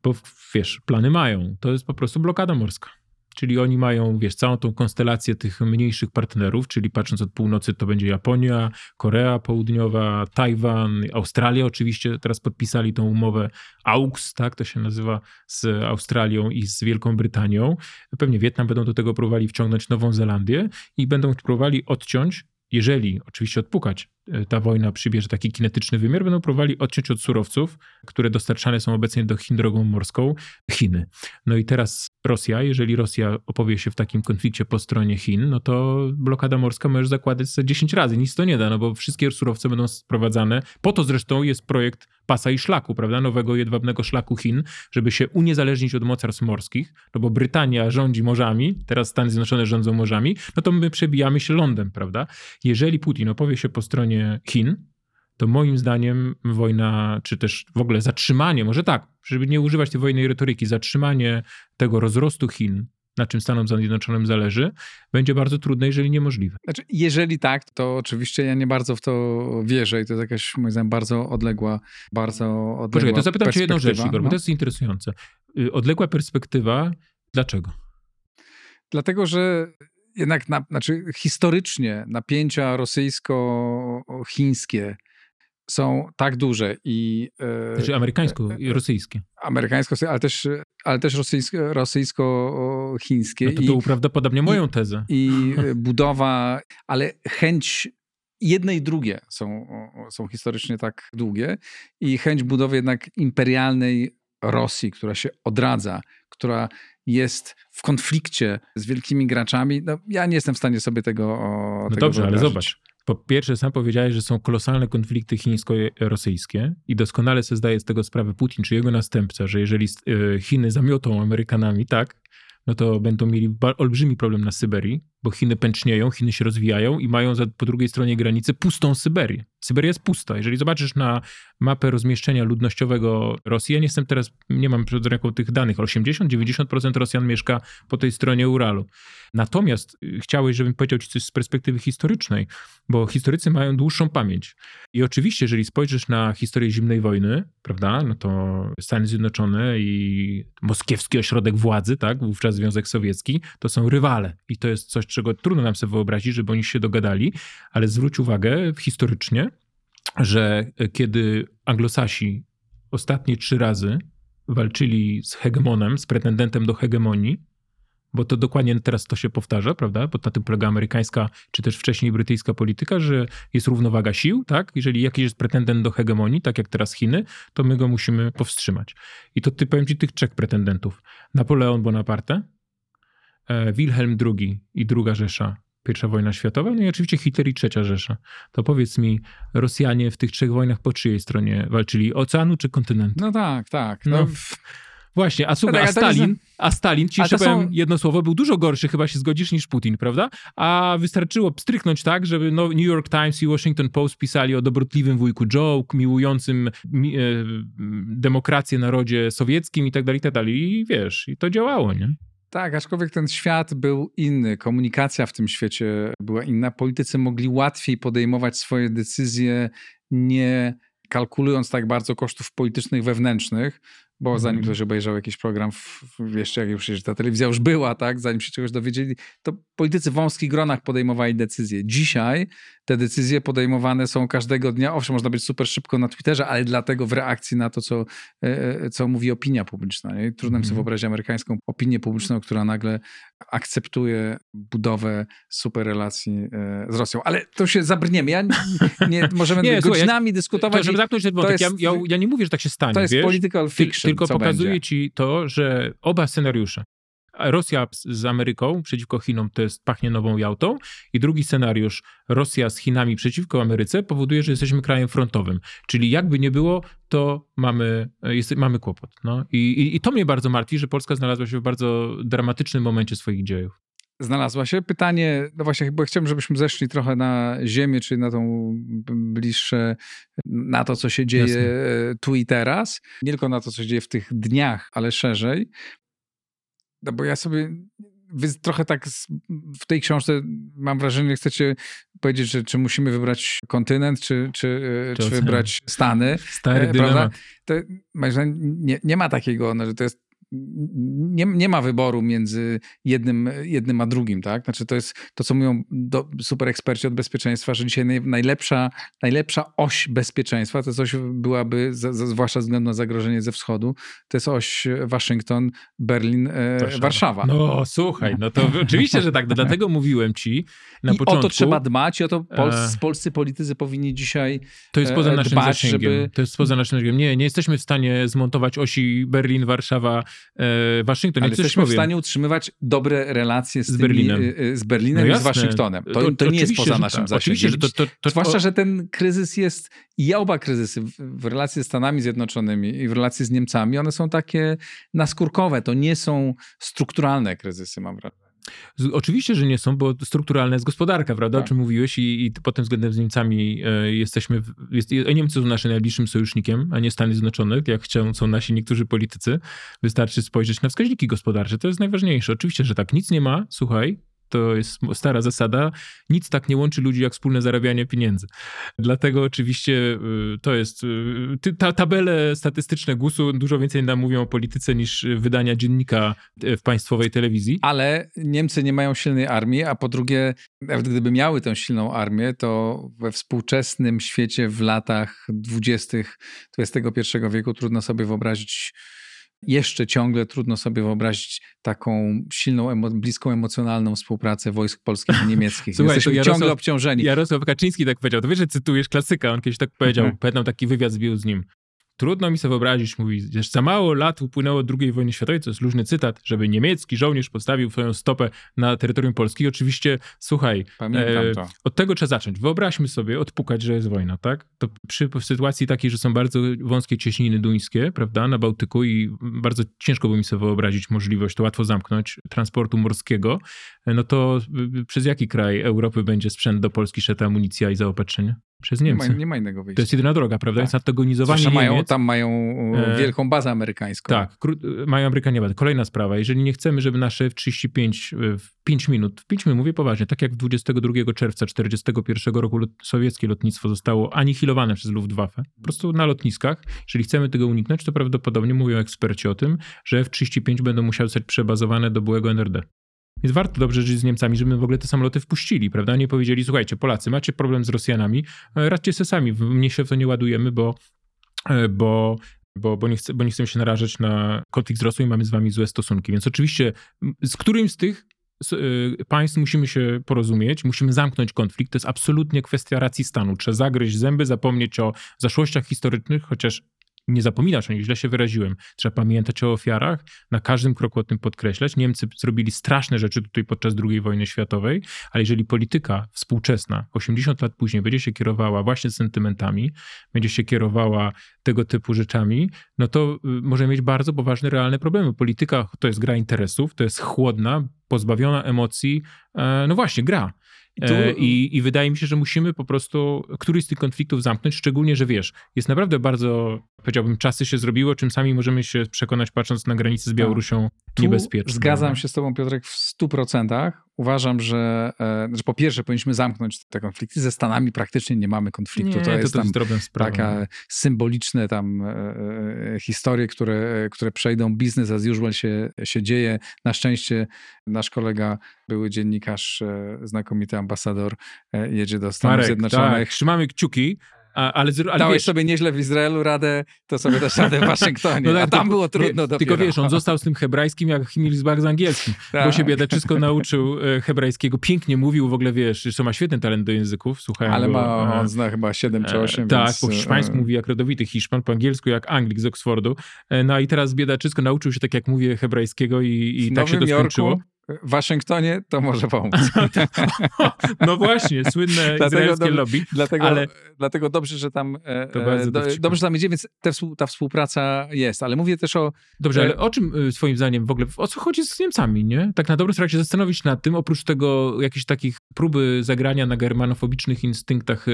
Bo wiesz, plany mają. To jest po prostu blokada morska. Czyli oni mają, wiesz, całą tą konstelację tych mniejszych partnerów, czyli patrząc od północy to będzie Japonia, Korea Południowa, Tajwan, Australia oczywiście, teraz podpisali tą umowę AUKUS, tak to się nazywa, z Australią i z Wielką Brytanią. Pewnie Wietnam będą do tego próbowali wciągnąć Nową Zelandię i będą próbowali odciąć, jeżeli oczywiście odpukać, ta wojna przybierze taki kinetyczny wymiar, będą próbowali odciąć od surowców, które dostarczane są obecnie do Chin drogą morską, Chiny. No i teraz Rosja, jeżeli Rosja opowie się w takim konflikcie po stronie Chin, no to blokada morska możesz zakładać za 10 razy. Nic to nie da, no bo wszystkie surowce będą sprowadzane. Po to zresztą jest projekt pasa i szlaku, prawda? Nowego jedwabnego szlaku Chin, żeby się uniezależnić od mocarstw morskich, no bo Brytania rządzi morzami, teraz Stany Zjednoczone rządzą morzami, no to my przebijamy się lądem, prawda? Jeżeli Putin opowie się po stronie Chin, to moim zdaniem wojna, czy też w ogóle zatrzymanie, może tak, żeby nie używać tej wojennej retoryki, zatrzymanie tego rozrostu Chin, na czym Stanom Zjednoczonym zależy, będzie bardzo trudne, jeżeli niemożliwe. Znaczy, jeżeli tak, to oczywiście ja nie bardzo w to wierzę i to jest jakaś, moim zdaniem, bardzo odległa perspektywa. Poczekaj, to zapytam cię jedną rzecz, Igor, bo to jest interesujące. Odległa perspektywa, dlaczego? Dlatego, że jednak historycznie napięcia rosyjsko-chińskie są tak duże i... Znaczy amerykańsko-rosyjskie. Ale też rosyjsko-chińskie. No to uprawdopodobnia moją tezę. I budowa, ale chęć... Jedne i drugie są historycznie tak długie i chęć budowy jednak imperialnej Rosji, która się odradza, która jest w konflikcie z wielkimi graczami, no ja nie jestem w stanie sobie tego wyobrazić. No dobrze, wyobrazić. Ale zobacz. Po pierwsze, sam powiedziałeś, że są kolosalne konflikty chińsko-rosyjskie i doskonale sobie zdaje z tego sprawę Putin czy jego następca, że jeżeli Chiny zamiotą Amerykanami, tak, no to będą mieli olbrzymi problem na Syberii, bo Chiny pęcznieją, Chiny się rozwijają i mają po drugiej stronie granicy pustą Syberię. Syberia jest pusta. Jeżeli zobaczysz na mapę rozmieszczenia ludnościowego Rosji, ja nie jestem teraz, nie mam przed ręką tych danych, 80-90% Rosjan mieszka po tej stronie Uralu. Natomiast chciałeś, żebym powiedział ci coś z perspektywy historycznej, bo historycy mają dłuższą pamięć. I oczywiście, jeżeli spojrzysz na historię zimnej wojny, prawda, no to Stany Zjednoczone i moskiewski ośrodek władzy, tak, wówczas Związek Sowiecki, to są rywale. I to jest coś, czego trudno nam sobie wyobrazić, żeby oni się dogadali, ale zwróć uwagę historycznie, że kiedy Anglosasi ostatnie 3 razy walczyli z hegemonem, z pretendentem do hegemonii, bo to dokładnie teraz to się powtarza, prawda? Bo na tym polega amerykańska, czy też wcześniej brytyjska polityka, że jest równowaga sił, tak? Jeżeli jakiś jest pretendent do hegemonii, tak jak teraz Chiny, to my go musimy powstrzymać. I to powiem ci tych 3 pretendentów. Napoleon Bonaparte, Wilhelm II i II Rzesza, I wojna światowa, no i oczywiście Hitler i III Rzesza. To powiedz mi, Rosjanie w tych 3 wojnach po czyjej stronie walczyli? Oceanu czy kontynentu? No tak, tak. No. Właśnie, a słuchaj, Stalin, ci jeszcze powiem jedno słowo, był dużo gorszy, chyba się zgodzisz, niż Putin, prawda? A wystarczyło pstryknąć tak, żeby New York Times i Washington Post pisali o dobrotliwym wujku Joe, miłującym demokrację narodzie sowieckim i tak dalej, i wiesz, i to działało, nie? Tak, aczkolwiek ten świat był inny, komunikacja w tym świecie była inna, politycy mogli łatwiej podejmować swoje decyzje, nie kalkulując tak bardzo kosztów politycznych wewnętrznych, bo zanim ktoś obejrzał jakiś program, jeszcze jak już ta telewizja już była, tak, zanim się czegoś dowiedzieli, to politycy w wąskich gronach podejmowali decyzje. Dzisiaj te decyzje podejmowane są każdego dnia. Owszem, można być super szybko na Twitterze, ale dlatego w reakcji na to, co mówi opinia publiczna. Nie? Trudno mi sobie wyobrazić amerykańską opinię publiczną, która nagle akceptuje budowę super relacji z Rosją. Ale to się zabrniemy. Możemy godzinami dyskutować. To, żeby zamknąć ten wątek, ja nie mówię, że tak się stanie. To jest political fiction. Tylko pokazuje ci to, że oba scenariusze. Rosja z Ameryką przeciwko Chinom to jest pachnie nową Jałtą i drugi scenariusz Rosja z Chinami przeciwko Ameryce powoduje, że jesteśmy krajem frontowym. Czyli jakby nie było, to mamy kłopot. No. I to mnie bardzo martwi, że Polska znalazła się w bardzo dramatycznym momencie swoich dziejów. Znalazła się. Pytanie, no właśnie, bo chciałbym, żebyśmy zeszli trochę na ziemię, czyli na tą bliższe, na to, co się dzieje tu i teraz. Nie tylko na to, co się dzieje w tych dniach, ale szerzej. No bo ja sobie, wy trochę tak w tej książce mam wrażenie, że chcecie powiedzieć, że czy musimy wybrać kontynent, czy wybrać Stany. Stary dylemat. Nie ma takiego, no, że to jest nie ma wyboru między jednym a drugim, tak? Znaczy to jest to, co mówią super eksperci od bezpieczeństwa, że dzisiaj najlepsza oś bezpieczeństwa, to jest oś byłaby, zwłaszcza ze względu na zagrożenie ze wschodu, to jest oś Waszyngton, Berlin, Warszawa. No słuchaj, no to oczywiście, że tak, no, dlatego mówiłem ci na początku. O to trzeba dbać i o to polscy politycy powinni dzisiaj to jest poza naszym dbać, zasięgiem. To jest poza naszym zasięgiem. Nie jesteśmy w stanie zmontować osi Berlin, Warszawa, Waszyngton. Ale jesteśmy w stanie utrzymywać dobre relacje z Berlinem i z Waszyngtonem. To nie jest poza naszym zasięgiem. Zwłaszcza, że ten kryzys jest i oba kryzysy w relacji ze Stanami Zjednoczonymi i w relacji z Niemcami, one są takie naskórkowe. To nie są strukturalne kryzysy, mam wrażenie. Oczywiście, że nie są, bo strukturalna jest gospodarka, prawda? Tak. O czym mówiłeś i pod tym względem z Niemcami Niemcy są naszym najbliższym sojusznikiem, a nie Stany Zjednoczone, jak są nasi niektórzy politycy. Wystarczy spojrzeć na wskaźniki gospodarcze, to jest najważniejsze. Oczywiście, że tak, nic nie ma, słuchaj, to jest stara zasada, nic tak nie łączy ludzi jak wspólne zarabianie pieniędzy. Dlatego oczywiście to jest, tabele statystyczne GUS-u dużo więcej nam mówią o polityce niż wydania dziennika w państwowej telewizji. Ale Niemcy nie mają silnej armii, a po drugie, nawet gdyby miały tę silną armię, to we współczesnym świecie w latach 20. XXI wieku trudno sobie wyobrazić taką silną, bliską emocjonalną współpracę wojsk polskich i niemieckich. Słuchaj, jesteśmy ciągle obciążeni. Jarosław Kaczyński tak powiedział. To wiesz, że cytujesz klasyka. On kiedyś tak powiedział. Pamiętam taki wywiad z nim. Trudno mi sobie wyobrazić, mówi, że za mało lat upłynęło II wojny światowej, to jest luźny cytat, żeby niemiecki żołnierz postawił swoją stopę na terytorium Polski. Oczywiście, słuchaj, od tego trzeba zacząć. Wyobraźmy sobie, odpukać, że jest wojna, tak? To przy sytuacji takiej, że są bardzo wąskie cieśniny duńskie, prawda, na Bałtyku i bardzo ciężko by mi sobie wyobrazić możliwość, to łatwo zamknąć, transportu morskiego, no to przez jaki kraj Europy będzie sprzęt do Polski szedł, amunicja i zaopatrzenie? Przez Niemcy. Nie ma innego wyjścia. To jest jedyna droga, prawda? Tak. Jest antagonizowanie Niemiec. Tam mają wielką bazę amerykańską. Tak, mają Amerykanie bazę. Kolejna sprawa. Jeżeli nie chcemy, żeby nasze w 5 minut, mówię poważnie, tak jak 22 czerwca 1941 roku sowieckie lotnictwo zostało anihilowane przez Luftwaffe, po prostu na lotniskach. Jeżeli chcemy tego uniknąć, to prawdopodobnie, mówią eksperci o tym, że F-35 będą musiały zostać przebazowane do byłego NRD. Więc warto dobrze żyć z Niemcami, żeby my w ogóle te samoloty wpuścili, prawda? Nie powiedzieli, słuchajcie, Polacy, macie problem z Rosjanami, radźcie se sami, mnie się w to nie ładujemy, bo nie chcemy się narażać na konflikt z Rosją i mamy z wami złe stosunki. Więc oczywiście z którymś z tych państw musimy się porozumieć, musimy zamknąć konflikt. To jest absolutnie kwestia racji stanu. Trzeba zagryźć zęby, zapomnieć o zaszłościach historycznych, chociaż nie zapominasz o nich, źle się wyraziłem. Trzeba pamiętać o ofiarach, na każdym kroku o tym podkreślać. Niemcy zrobili straszne rzeczy tutaj podczas II wojny światowej, ale jeżeli polityka współczesna 80 lat później będzie się kierowała właśnie sentymentami, będzie się kierowała tego typu rzeczami, no to możemy mieć bardzo poważne, realne problemy. Polityka to jest gra interesów, to jest chłodna, pozbawiona emocji, no właśnie, gra. I wydaje mi się, że musimy po prostu któryś z tych konfliktów zamknąć, szczególnie, że wiesz, jest naprawdę bardzo, powiedziałbym, czasy się zrobiło, czym sami możemy się przekonać, patrząc na granicę z Białorusią, niebezpieczną. Zgadzam się z tobą, Piotrek, w 100%. Uważam, że po pierwsze powinniśmy zamknąć te konflikty. Ze Stanami praktycznie nie mamy konfliktu. To jest taka symboliczne tam historie, które przejdą. Business as usual się dzieje. Na szczęście nasz kolega, były dziennikarz, znakomity ambasador, jedzie do Stanów Marek, Zjednoczonych. Tak. Trzymamy kciuki. Ale dałeś wiesz, sobie nieźle w Izraelu radę, to sobie też radę w Waszyngtonie. No tak, a tam było trudno dopiero. Tylko wiesz, on został z tym hebrajskim jak Himmelsbach z angielskim, tak. Bo się biedaczysko nauczył hebrajskiego. Pięknie mówił, w ogóle wiesz, że ma świetny talent do języków. Słuchałem ale go, on zna chyba 7 czy 8. Tak, więc, po hiszpańsku mówi jak rodowity Hiszpan, po angielsku jak Anglik z Oksfordu. No i teraz biedaczysko nauczył się tak jak mówię hebrajskiego i tak się to skończyło. W Waszyngtonie to może pomóc. No właśnie, słynne izraelskie lobby. Dlatego dobrze, że tam idzie, więc ta współpraca jest. Ale mówię też o... Dobrze, ale o czym swoim zdaniem w ogóle, o co chodzi z Niemcami, nie? Tak na dobrą sprawę się zastanowić nad tym, oprócz tego jakichś takich próby zagrania na germanofobicznych instynktach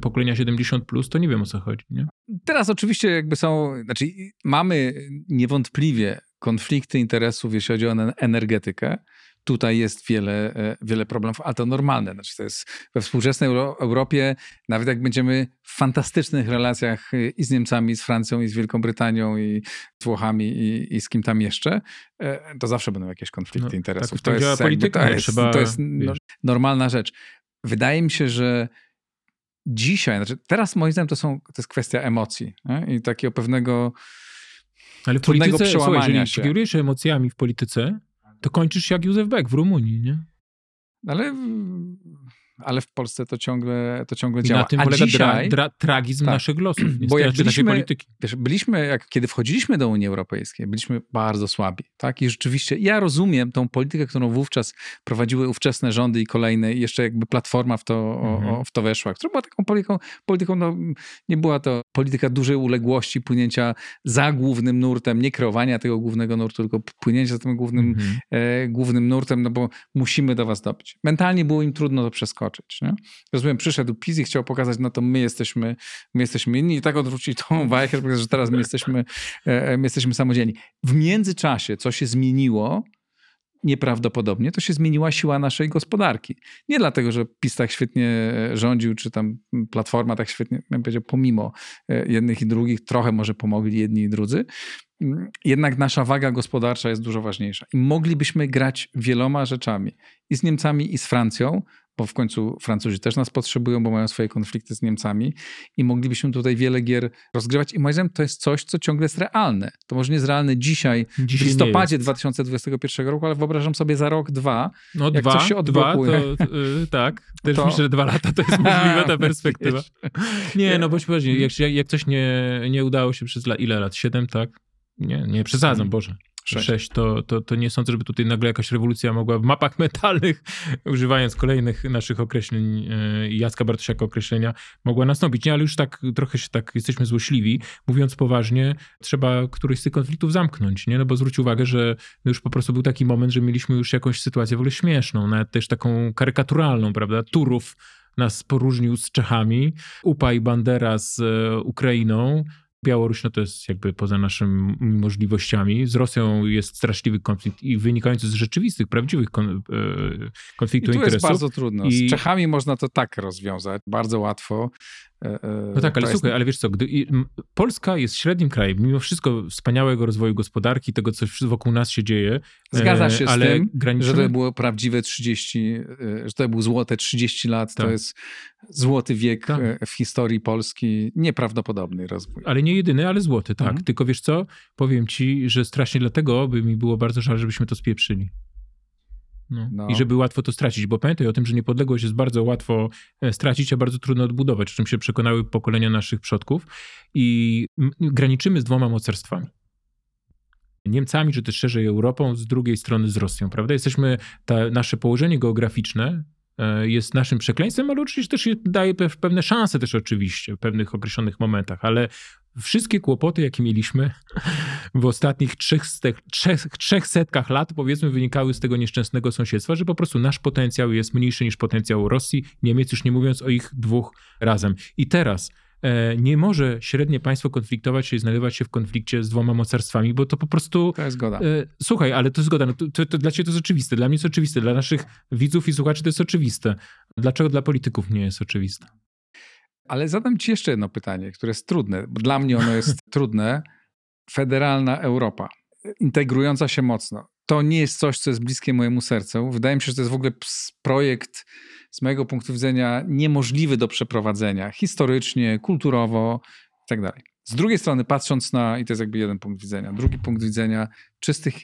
pokolenia 70+, to nie wiem o co chodzi, nie? Teraz oczywiście jakby mamy niewątpliwie konflikty interesów, jeśli chodzi o energetykę. Tutaj jest wiele problemów, a to normalne. To jest we współczesnej Europie, nawet jak będziemy w fantastycznych relacjach i z Niemcami, i z Francją, i z Wielką Brytanią, i z Włochami, i z kim tam jeszcze, to zawsze będą jakieś konflikty interesów. Tak, to jest polityka, normalna rzecz. Wydaje mi się, że dzisiaj, teraz moim zdaniem to jest kwestia emocji, nie? I takiego pewnego trudnego przełamania się. Jeżeli kierujesz emocjami w polityce, to kończysz jak Józef Beck w Rumunii, nie? Ale w Polsce to ciągle działa. Na tym polega dzisiaj, tragizm naszych losów. Bo jak byliśmy, polityki. Wiesz, kiedy wchodziliśmy do Unii Europejskiej, byliśmy bardzo słabi. Tak? I rzeczywiście ja rozumiem tą politykę, którą wówczas prowadziły ówczesne rządy i kolejne, i jeszcze jakby Platforma w to weszła, która była taką polityką nie była to polityka dużej uległości, płynięcia za głównym nurtem, nie kreowania tego głównego nurtu, tylko płynięcia za tym głównym nurtem, no bo musimy do was dobić. Mentalnie było im trudno to przeskoczyć. Nie? Rozumiem, przyszedł PiS i chciał pokazać, no to my jesteśmy inni i tak odwrócić tą wajchę, że teraz my jesteśmy samodzielni. W międzyczasie, co się zmieniło nieprawdopodobnie, to się zmieniła siła naszej gospodarki. Nie dlatego, że PiS tak świetnie rządził, czy tam Platforma tak świetnie, bym powiedział, pomimo jednych i drugich, trochę może pomogli jedni i drudzy, jednak nasza waga gospodarcza jest dużo ważniejsza. I moglibyśmy grać wieloma rzeczami. I z Niemcami, i z Francją, bo w końcu Francuzi też nas potrzebują, bo mają swoje konflikty z Niemcami i moglibyśmy tutaj wiele gier rozgrywać i moim zdaniem to jest coś, co ciągle jest realne. To może nie jest realne dzisiaj w listopadzie 2021 roku, ale wyobrażam sobie za rok, dwa, no, jak coś się odblokuje. Tak, też to... myślę, że 2 lata to jest możliwa ta perspektywa. Nie, no bądź poważnie, jak coś nie udało się przez ile lat? 7, tak? Nie przesadzam, Boże. 6 to nie sądzę, żeby tutaj nagle jakaś rewolucja mogła w mapach mentalnych, używając kolejnych naszych określeń i Jacka Bartosiaka określenia, mogła nastąpić. Nie, ale już tak trochę się tak jesteśmy złośliwi. Mówiąc poważnie, trzeba któryś z tych konfliktów zamknąć, nie? No bo zwróć uwagę, że już po prostu był taki moment, że mieliśmy już jakąś sytuację w ogóle śmieszną, nawet też taką karykaturalną, prawda? Turów nas poróżnił z Czechami, UPA i Bandera z Ukrainą, Białoruś, no to jest jakby poza naszymi możliwościami. Z Rosją jest straszliwy konflikt i wynikający z rzeczywistych, prawdziwych konfliktów interesów. I tu jest bardzo trudno. Z Czechami można to tak rozwiązać, bardzo łatwo. No tak, ale słuchaj, ale wiesz co, Polska jest średnim krajem, mimo wszystko wspaniałego rozwoju gospodarki, tego, co wokół nas się dzieje. Zgadzasz się ale z tym, że to było prawdziwe 30, że to było złote 30 lat, tak. To jest złoty wiek tak. W historii Polski, nieprawdopodobny rozwój. Ale nie jedyny, ale złoty, tak. Mhm. Tylko wiesz co, powiem ci, że strasznie dlatego by mi było bardzo żal, żebyśmy to spieprzyli. No. I żeby łatwo to stracić, bo pamiętaj o tym, że niepodległość jest bardzo łatwo stracić, a bardzo trudno odbudować, o czym się przekonały pokolenia naszych przodków i graniczymy z 2 mocarstwami. Niemcami, czy też szerzej Europą, z drugiej strony z Rosją, prawda? Jesteśmy, nasze położenie geograficzne jest naszym przekleństwem, ale oczywiście też daje pewne szanse też oczywiście w pewnych określonych momentach, ale wszystkie kłopoty, jakie mieliśmy w ostatnich 300 lat, powiedzmy, wynikały z tego nieszczęsnego sąsiedztwa, że po prostu nasz potencjał jest mniejszy niż potencjał Rosji, Niemiec, już nie mówiąc o ich 2 razem. I teraz nie może średnie państwo konfliktować się i znajdować się w konflikcie z 2 mocarstwami, bo to po prostu... To jest zgoda. Słuchaj, ale to jest zgoda. No to dla ciebie to jest oczywiste, dla mnie jest oczywiste, dla naszych widzów i słuchaczy to jest oczywiste. Dlaczego dla polityków nie jest oczywiste? Ale zadam ci jeszcze jedno pytanie, które jest trudne. Dla mnie ono jest trudne. Federalna Europa, integrująca się mocno. To nie jest coś, co jest bliskie mojemu sercu. Wydaje mi się, że to jest w ogóle projekt z mojego punktu widzenia niemożliwy do przeprowadzenia historycznie, kulturowo i tak dalej. Z drugiej strony patrząc i to jest jakby jeden punkt widzenia, drugi punkt widzenia czystych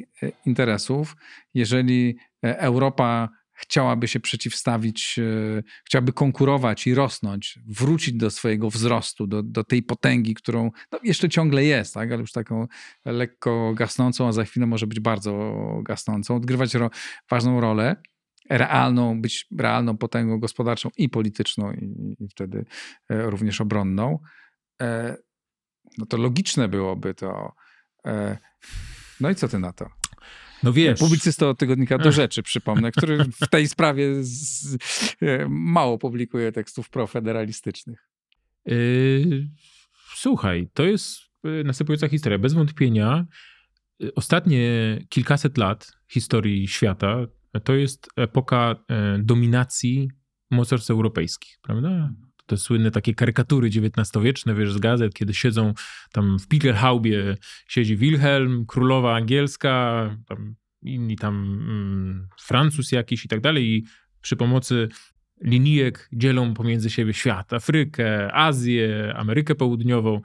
interesów, jeżeli Europa chciałaby się przeciwstawić, chciałaby konkurować i rosnąć, wrócić do swojego wzrostu, do tej potęgi, którą jeszcze ciągle jest, tak? Ale już taką lekko gasnącą, a za chwilę może być bardzo gasnącą, odgrywać ważną rolę, być realną potęgą gospodarczą i polityczną i wtedy również obronną, no to logiczne byłoby to. No i co ty na to? No wiesz. Publicysta od tygodnika Do Rzeczy, przypomnę, który w tej sprawie mało publikuje tekstów profederalistycznych. Słuchaj, to jest następująca historia. Bez wątpienia ostatnie kilkaset lat historii świata to jest epoka dominacji mocarstw europejskich, prawda? Te słynne takie karykatury XIX-wieczne, wiesz, z gazet, kiedy siedzą tam w Pickelhaubie, siedzi Wilhelm, królowa angielska, tam inni Francuz jakiś i tak dalej i przy pomocy linijek dzielą pomiędzy siebie świat, Afrykę, Azję, Amerykę Południową.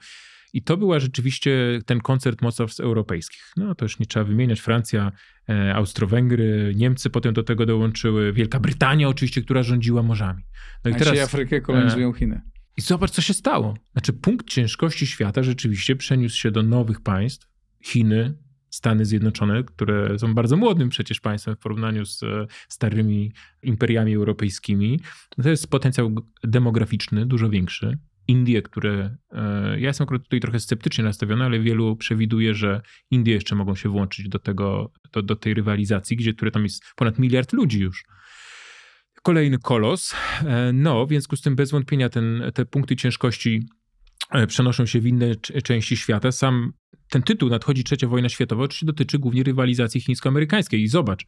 I to była rzeczywiście ten koncert mocarstw europejskich. No to już nie trzeba wymieniać. Francja, Austro-Węgry, Niemcy potem do tego dołączyły. Wielka Brytania oczywiście, która rządziła morzami. No i teraz Afrykę kolonizują Chiny. I zobacz, co się stało. Znaczy punkt ciężkości świata rzeczywiście przeniósł się do nowych państw. Chiny, Stany Zjednoczone, które są bardzo młodym przecież państwem w porównaniu z starymi imperiami europejskimi. No to jest potencjał demograficzny dużo większy. Indie, które... Ja jestem akurat tutaj trochę sceptycznie nastawiony, ale wielu przewiduje, że Indie jeszcze mogą się włączyć do tej rywalizacji, które tam jest ponad 1 miliard ludzi już. Kolejny kolos. No, w związku z tym bez wątpienia te punkty ciężkości przenoszą się w inne części świata. Sam ten tytuł Nadchodzi trzecia wojna światowa oczywiście dotyczy głównie rywalizacji chińsko-amerykańskiej. I zobacz,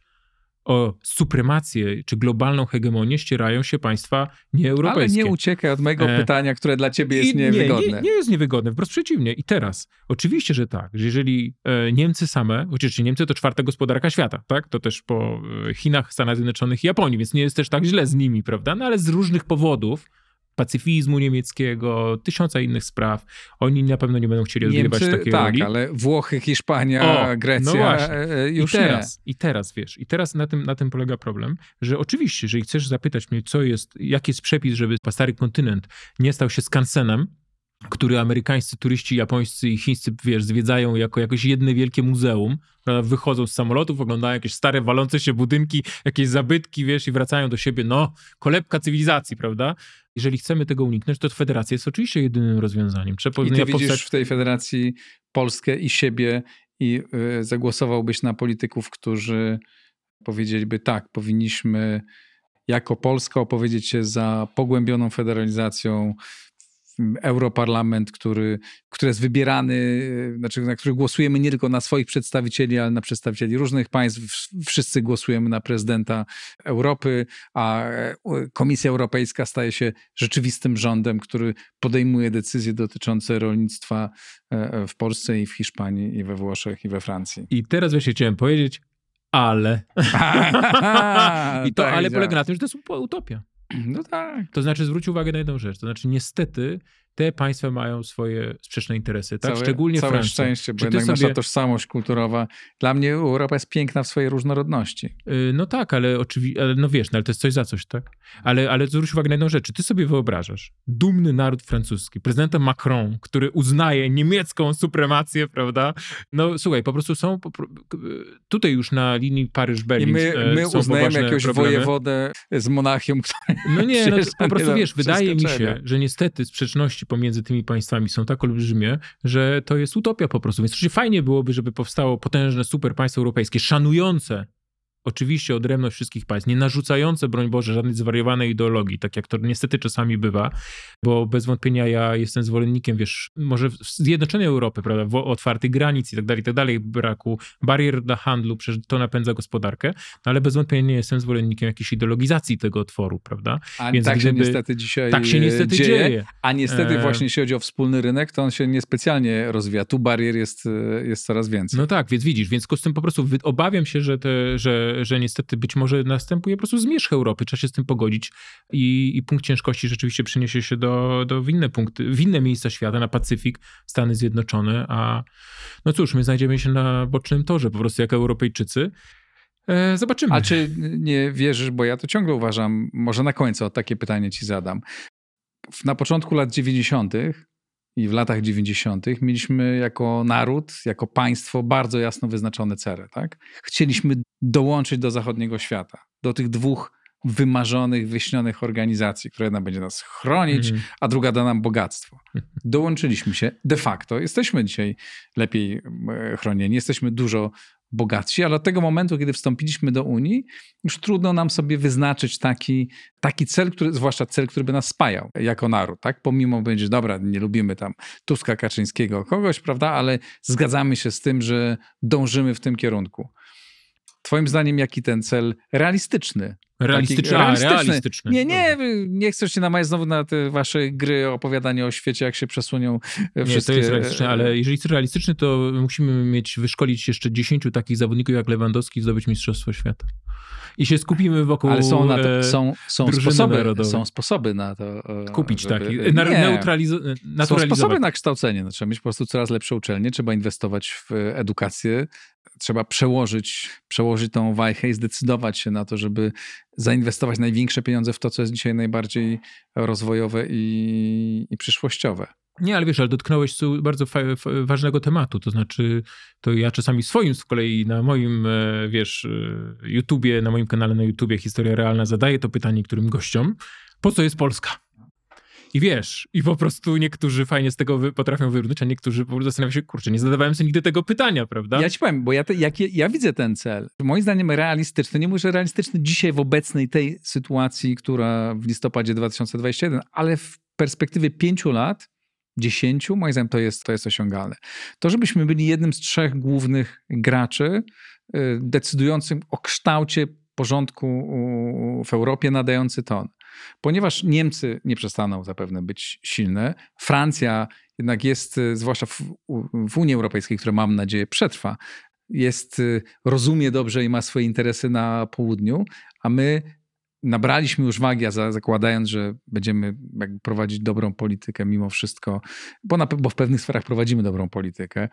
o supremację czy globalną hegemonię ścierają się państwa nieeuropejskie. Ale nie uciekaj od mojego pytania, które dla ciebie jest niewygodne. Nie jest niewygodne, wprost przeciwnie. I teraz, oczywiście, że tak, że jeżeli Niemcy same, chociaż Niemcy to czwarta gospodarka świata, tak? To też po Chinach, Stanach Zjednoczonych i Japonii, więc nie jest też tak źle z nimi, prawda? No ale z różnych powodów, pacyfizmu niemieckiego, tysiąca innych spraw. Oni na pewno nie będą chcieli odgrywać takiej roli. Tak, ale Włochy, Hiszpania, Grecja już nie. I teraz, wiesz, na tym polega problem, że oczywiście, jeżeli chcesz zapytać mnie, jaki jest przepis, żeby stary kontynent nie stał się skansenem, który amerykańscy turyści, japońscy i chińscy, wiesz, zwiedzają jako jakoś jedne wielkie muzeum, wychodzą z samolotów, oglądają jakieś stare, walące się budynki, jakieś zabytki, wiesz, i wracają do siebie, kolebka cywilizacji, prawda? Jeżeli chcemy tego uniknąć, to federacja jest oczywiście jedynym rozwiązaniem. I ty widzisz w tej federacji Polskę i siebie i zagłosowałbyś na polityków, którzy powiedzieliby tak, powinniśmy jako Polska opowiedzieć się za pogłębioną federalizacją, Europarlament, który jest wybierany, na który głosujemy nie tylko na swoich przedstawicieli, ale na przedstawicieli różnych państw. Wszyscy głosujemy na prezydenta Europy, a Komisja Europejska staje się rzeczywistym rządem, który podejmuje decyzje dotyczące rolnictwa w Polsce i w Hiszpanii, i we Włoszech, i we Francji. I teraz właśnie chciałem powiedzieć, ale... I to ale polega na tym, że to jest utopia. No tak. To znaczy zwróć uwagę na jedną rzecz. To znaczy niestety te państwa mają swoje sprzeczne interesy. Tak? Szczególnie Francja. Całe szczęście, bo jednak nasza tożsamość kulturowa. Dla mnie Europa jest piękna w swojej różnorodności. No tak, ale oczywiście, ale to jest coś za coś, tak? Ale zwróć uwagę na jedną rzecz. Czy ty sobie wyobrażasz dumny naród francuski, prezydenta Macron, który uznaje niemiecką supremację, prawda? No słuchaj, po prostu są tutaj już na linii Paryż-Berlin. I my uznajemy jakiegoś wojewodę z Monachium. No nie, po prostu wiesz, wydaje mi się, że niestety sprzeczności pomiędzy tymi państwami są tak olbrzymie, że to jest utopia po prostu. Więc oczywiście fajnie byłoby, żeby powstało potężne super państwo europejskie, szanujące oczywiście odrębność wszystkich państw, nie narzucające, broń Boże, żadnej zwariowanej ideologii, tak jak to niestety czasami bywa, bo bez wątpienia ja jestem zwolennikiem, wiesz, może zjednoczenia Europy, prawda, otwartych granic i tak dalej, braku barier dla handlu, przecież to napędza gospodarkę, no ale bez wątpienia nie jestem zwolennikiem jakiejś ideologizacji tego otworu, prawda? Tak się niestety dzieje. A niestety właśnie jeśli chodzi o wspólny rynek, to on się niespecjalnie rozwija. Tu barier jest coraz więcej. No tak, więc widzisz, w związku z tym po prostu obawiam się, że niestety być może następuje po prostu zmierzch Europy. Trzeba się z tym pogodzić i punkt ciężkości rzeczywiście przeniesie się do inne punkty, w inne miejsca świata, na Pacyfik, Stany Zjednoczone, a no cóż, my znajdziemy się na bocznym torze po prostu jak Europejczycy. Zobaczymy. A czy nie wierzysz, bo ja to ciągle uważam, może na końcu takie pytanie ci zadam. Na początku lat 90. i w latach 90. mieliśmy jako naród, jako państwo bardzo jasno wyznaczone cele, tak? Chcieliśmy dołączyć do zachodniego świata, do tych dwóch wymarzonych, wyśnionych organizacji, która jedna będzie nas chronić, a druga da nam bogactwo. Dołączyliśmy się de facto. Jesteśmy dzisiaj lepiej chronieni, jesteśmy dużo bogatsi, ale od tego momentu, kiedy wstąpiliśmy do Unii, już trudno nam sobie wyznaczyć taki cel, zwłaszcza cel, który by nas spajał jako naród, tak? Pomimo będzie, dobra, nie lubimy tam Tuska, Kaczyńskiego, kogoś, prawda? Ale zgadzamy się z tym, że dążymy w tym kierunku. Twoim zdaniem, jaki ten cel realistyczny? Realistyczny. Nie chcesz się namawiać znowu na te wasze gry, opowiadanie o świecie, jak się przesunią wszystkie... Nie, to jest realistyczne, ale jeżeli jest realistyczny, to musimy wyszkolić jeszcze 10 takich zawodników jak Lewandowski i zdobyć Mistrzostwo Świata. I się skupimy wokół są sposoby na to. Kupić taki. Są sposoby na kształcenie. No, trzeba mieć po prostu coraz lepsze uczelnie, trzeba inwestować w edukację, trzeba przełożyć tą wajchę i zdecydować się na to, żeby zainwestować największe pieniądze w to, co jest dzisiaj najbardziej rozwojowe i przyszłościowe. Nie, ale wiesz, dotknąłeś bardzo ważnego tematu, to znaczy to ja czasami z kolei na moim, wiesz, YouTubie, na moim kanale na YouTubie Historia Realna zadaję to pytanie niektórym gościom, po co jest Polska? I wiesz, i po prostu niektórzy fajnie z tego potrafią wyrównać, a niektórzy po prostu zastanawiają się, kurczę, nie zadawałem sobie nigdy tego pytania, prawda? Ja ci powiem, bo ja widzę ten cel. Moim zdaniem realistyczny, nie mówię, że realistyczny dzisiaj w obecnej tej sytuacji, która w listopadzie 2021, ale w perspektywie 5 lat, 10, moim zdaniem to jest osiągalne. To, żebyśmy byli jednym z 3 głównych graczy decydującym o kształcie porządku w Europie nadający ton. Ponieważ Niemcy nie przestaną zapewne być silne, Francja jednak jest, zwłaszcza w Unii Europejskiej, która mam nadzieję przetrwa, jest, rozumie dobrze i ma swoje interesy na południu, a my nabraliśmy już wagi, zakładając, że będziemy jakby prowadzić dobrą politykę mimo wszystko, bo w pewnych sferach prowadzimy dobrą politykę,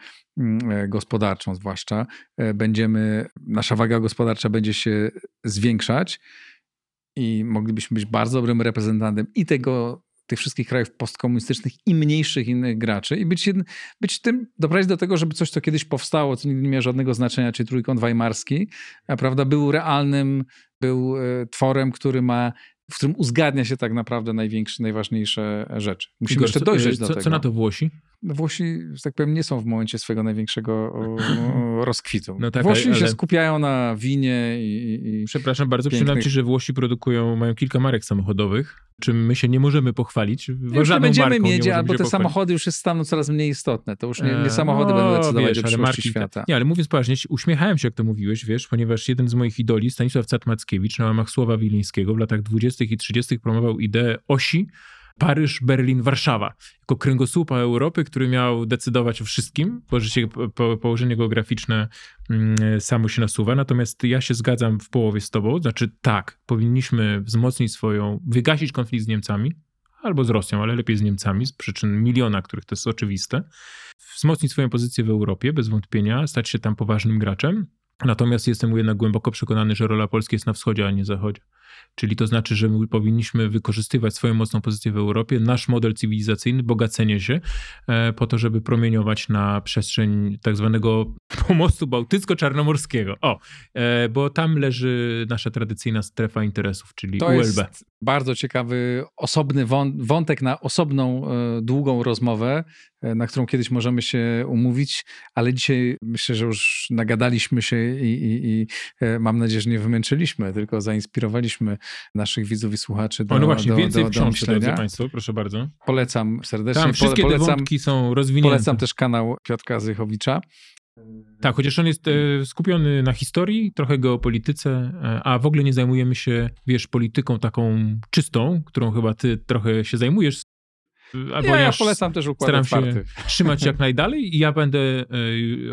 gospodarczą zwłaszcza, nasza waga gospodarcza będzie się zwiększać i moglibyśmy być bardzo dobrym reprezentantem i tych wszystkich krajów postkomunistycznych i mniejszych innych graczy i doprowadzić do tego, żeby coś, co kiedyś powstało, co nigdy nie miało żadnego znaczenia, czyli Trójkąt Weimarski, prawda, był tworem, w którym uzgadnia się tak naprawdę najważniejsze rzeczy. Musimy jeszcze dojrzeć do tego. Co na to Włosi? Włosi, że tak powiem, nie są w momencie swojego największego rozkwitu. No tak, Włosi się skupiają na winie i przepraszam bardzo, przyznam ci, że Włosi mają kilka marek samochodowych, czym my się nie możemy pochwalić. Już nie będziemy mieć, albo te samochody już staną coraz mniej istotne. To już nie samochody będą decydować o przyszłości świata. Nie, ale mówiąc poważnie, uśmiechałem się, jak to mówiłeś, ponieważ jeden z moich idoli, Stanisław Cat-Mackiewicz, na łamach Słowa Wileńskiego w latach 20. i 30. promował ideę osi Paryż, Berlin, Warszawa. Jako kręgosłupa Europy, który miał decydować o wszystkim, bo położenie geograficzne samo się nasuwa. Natomiast ja się zgadzam w połowie z tobą. Znaczy tak, powinniśmy wzmocnić wygasić konflikt z Niemcami, albo z Rosją, ale lepiej z Niemcami, z przyczyn miliona, których to jest oczywiste. Wzmocnić swoją pozycję w Europie, bez wątpienia, stać się tam poważnym graczem. Natomiast jestem jednak głęboko przekonany, że rola Polski jest na wschodzie, a nie zachodzie. Czyli to znaczy, że my powinniśmy wykorzystywać swoją mocną pozycję w Europie, nasz model cywilizacyjny, bogacenie się po to, żeby promieniować na przestrzeń tak zwanego pomostu bałtycko-czarnomorskiego. Bo tam leży nasza tradycyjna strefa interesów, czyli to ULB. To jest bardzo ciekawy, osobny wątek na osobną, długą rozmowę, na którą kiedyś możemy się umówić, ale dzisiaj myślę, że już nagadaliśmy się i mam nadzieję, że nie wymęczyliśmy, tylko zainspirowaliśmy naszych widzów i słuchaczy do książki, drodzy Państwo, proszę bardzo. Polecam serdecznie. Tam wszystkie te wątki są rozwinięte. Polecam też kanał Piotra Zychowicza. Tak, chociaż on jest skupiony na historii, trochę geopolityce, a w ogóle nie zajmujemy się, polityką taką czystą, którą chyba ty trochę się zajmujesz. Ja polecam też układ otwarty. Trzymać jak najdalej i ja będę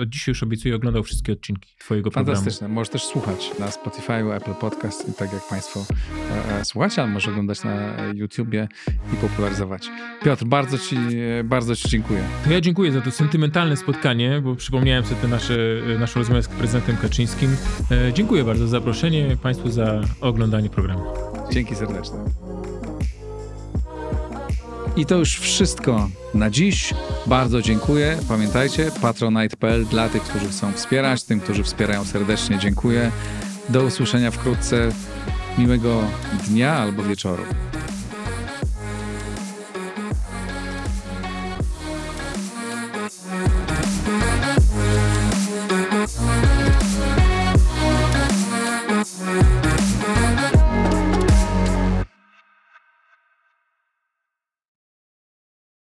od dzisiaj już obiecuję oglądał wszystkie odcinki twojego programu. Fantastyczne. Możesz też słuchać na Spotify, Apple Podcast i tak jak państwo słuchacie, ale możesz oglądać na YouTubie i popularyzować. Piotr, bardzo ci dziękuję. To ja dziękuję za to sentymentalne spotkanie, bo przypomniałem sobie naszą rozmowę z prezydentem Kaczyńskim. Dziękuję bardzo za zaproszenie, państwu za oglądanie programu. Dzięki serdecznie. I to już wszystko na dziś. Bardzo dziękuję. Pamiętajcie, patronite.pl dla tych, którzy chcą wspierać, tym, którzy wspierają serdecznie dziękuję. Do usłyszenia wkrótce. Miłego dnia albo wieczoru.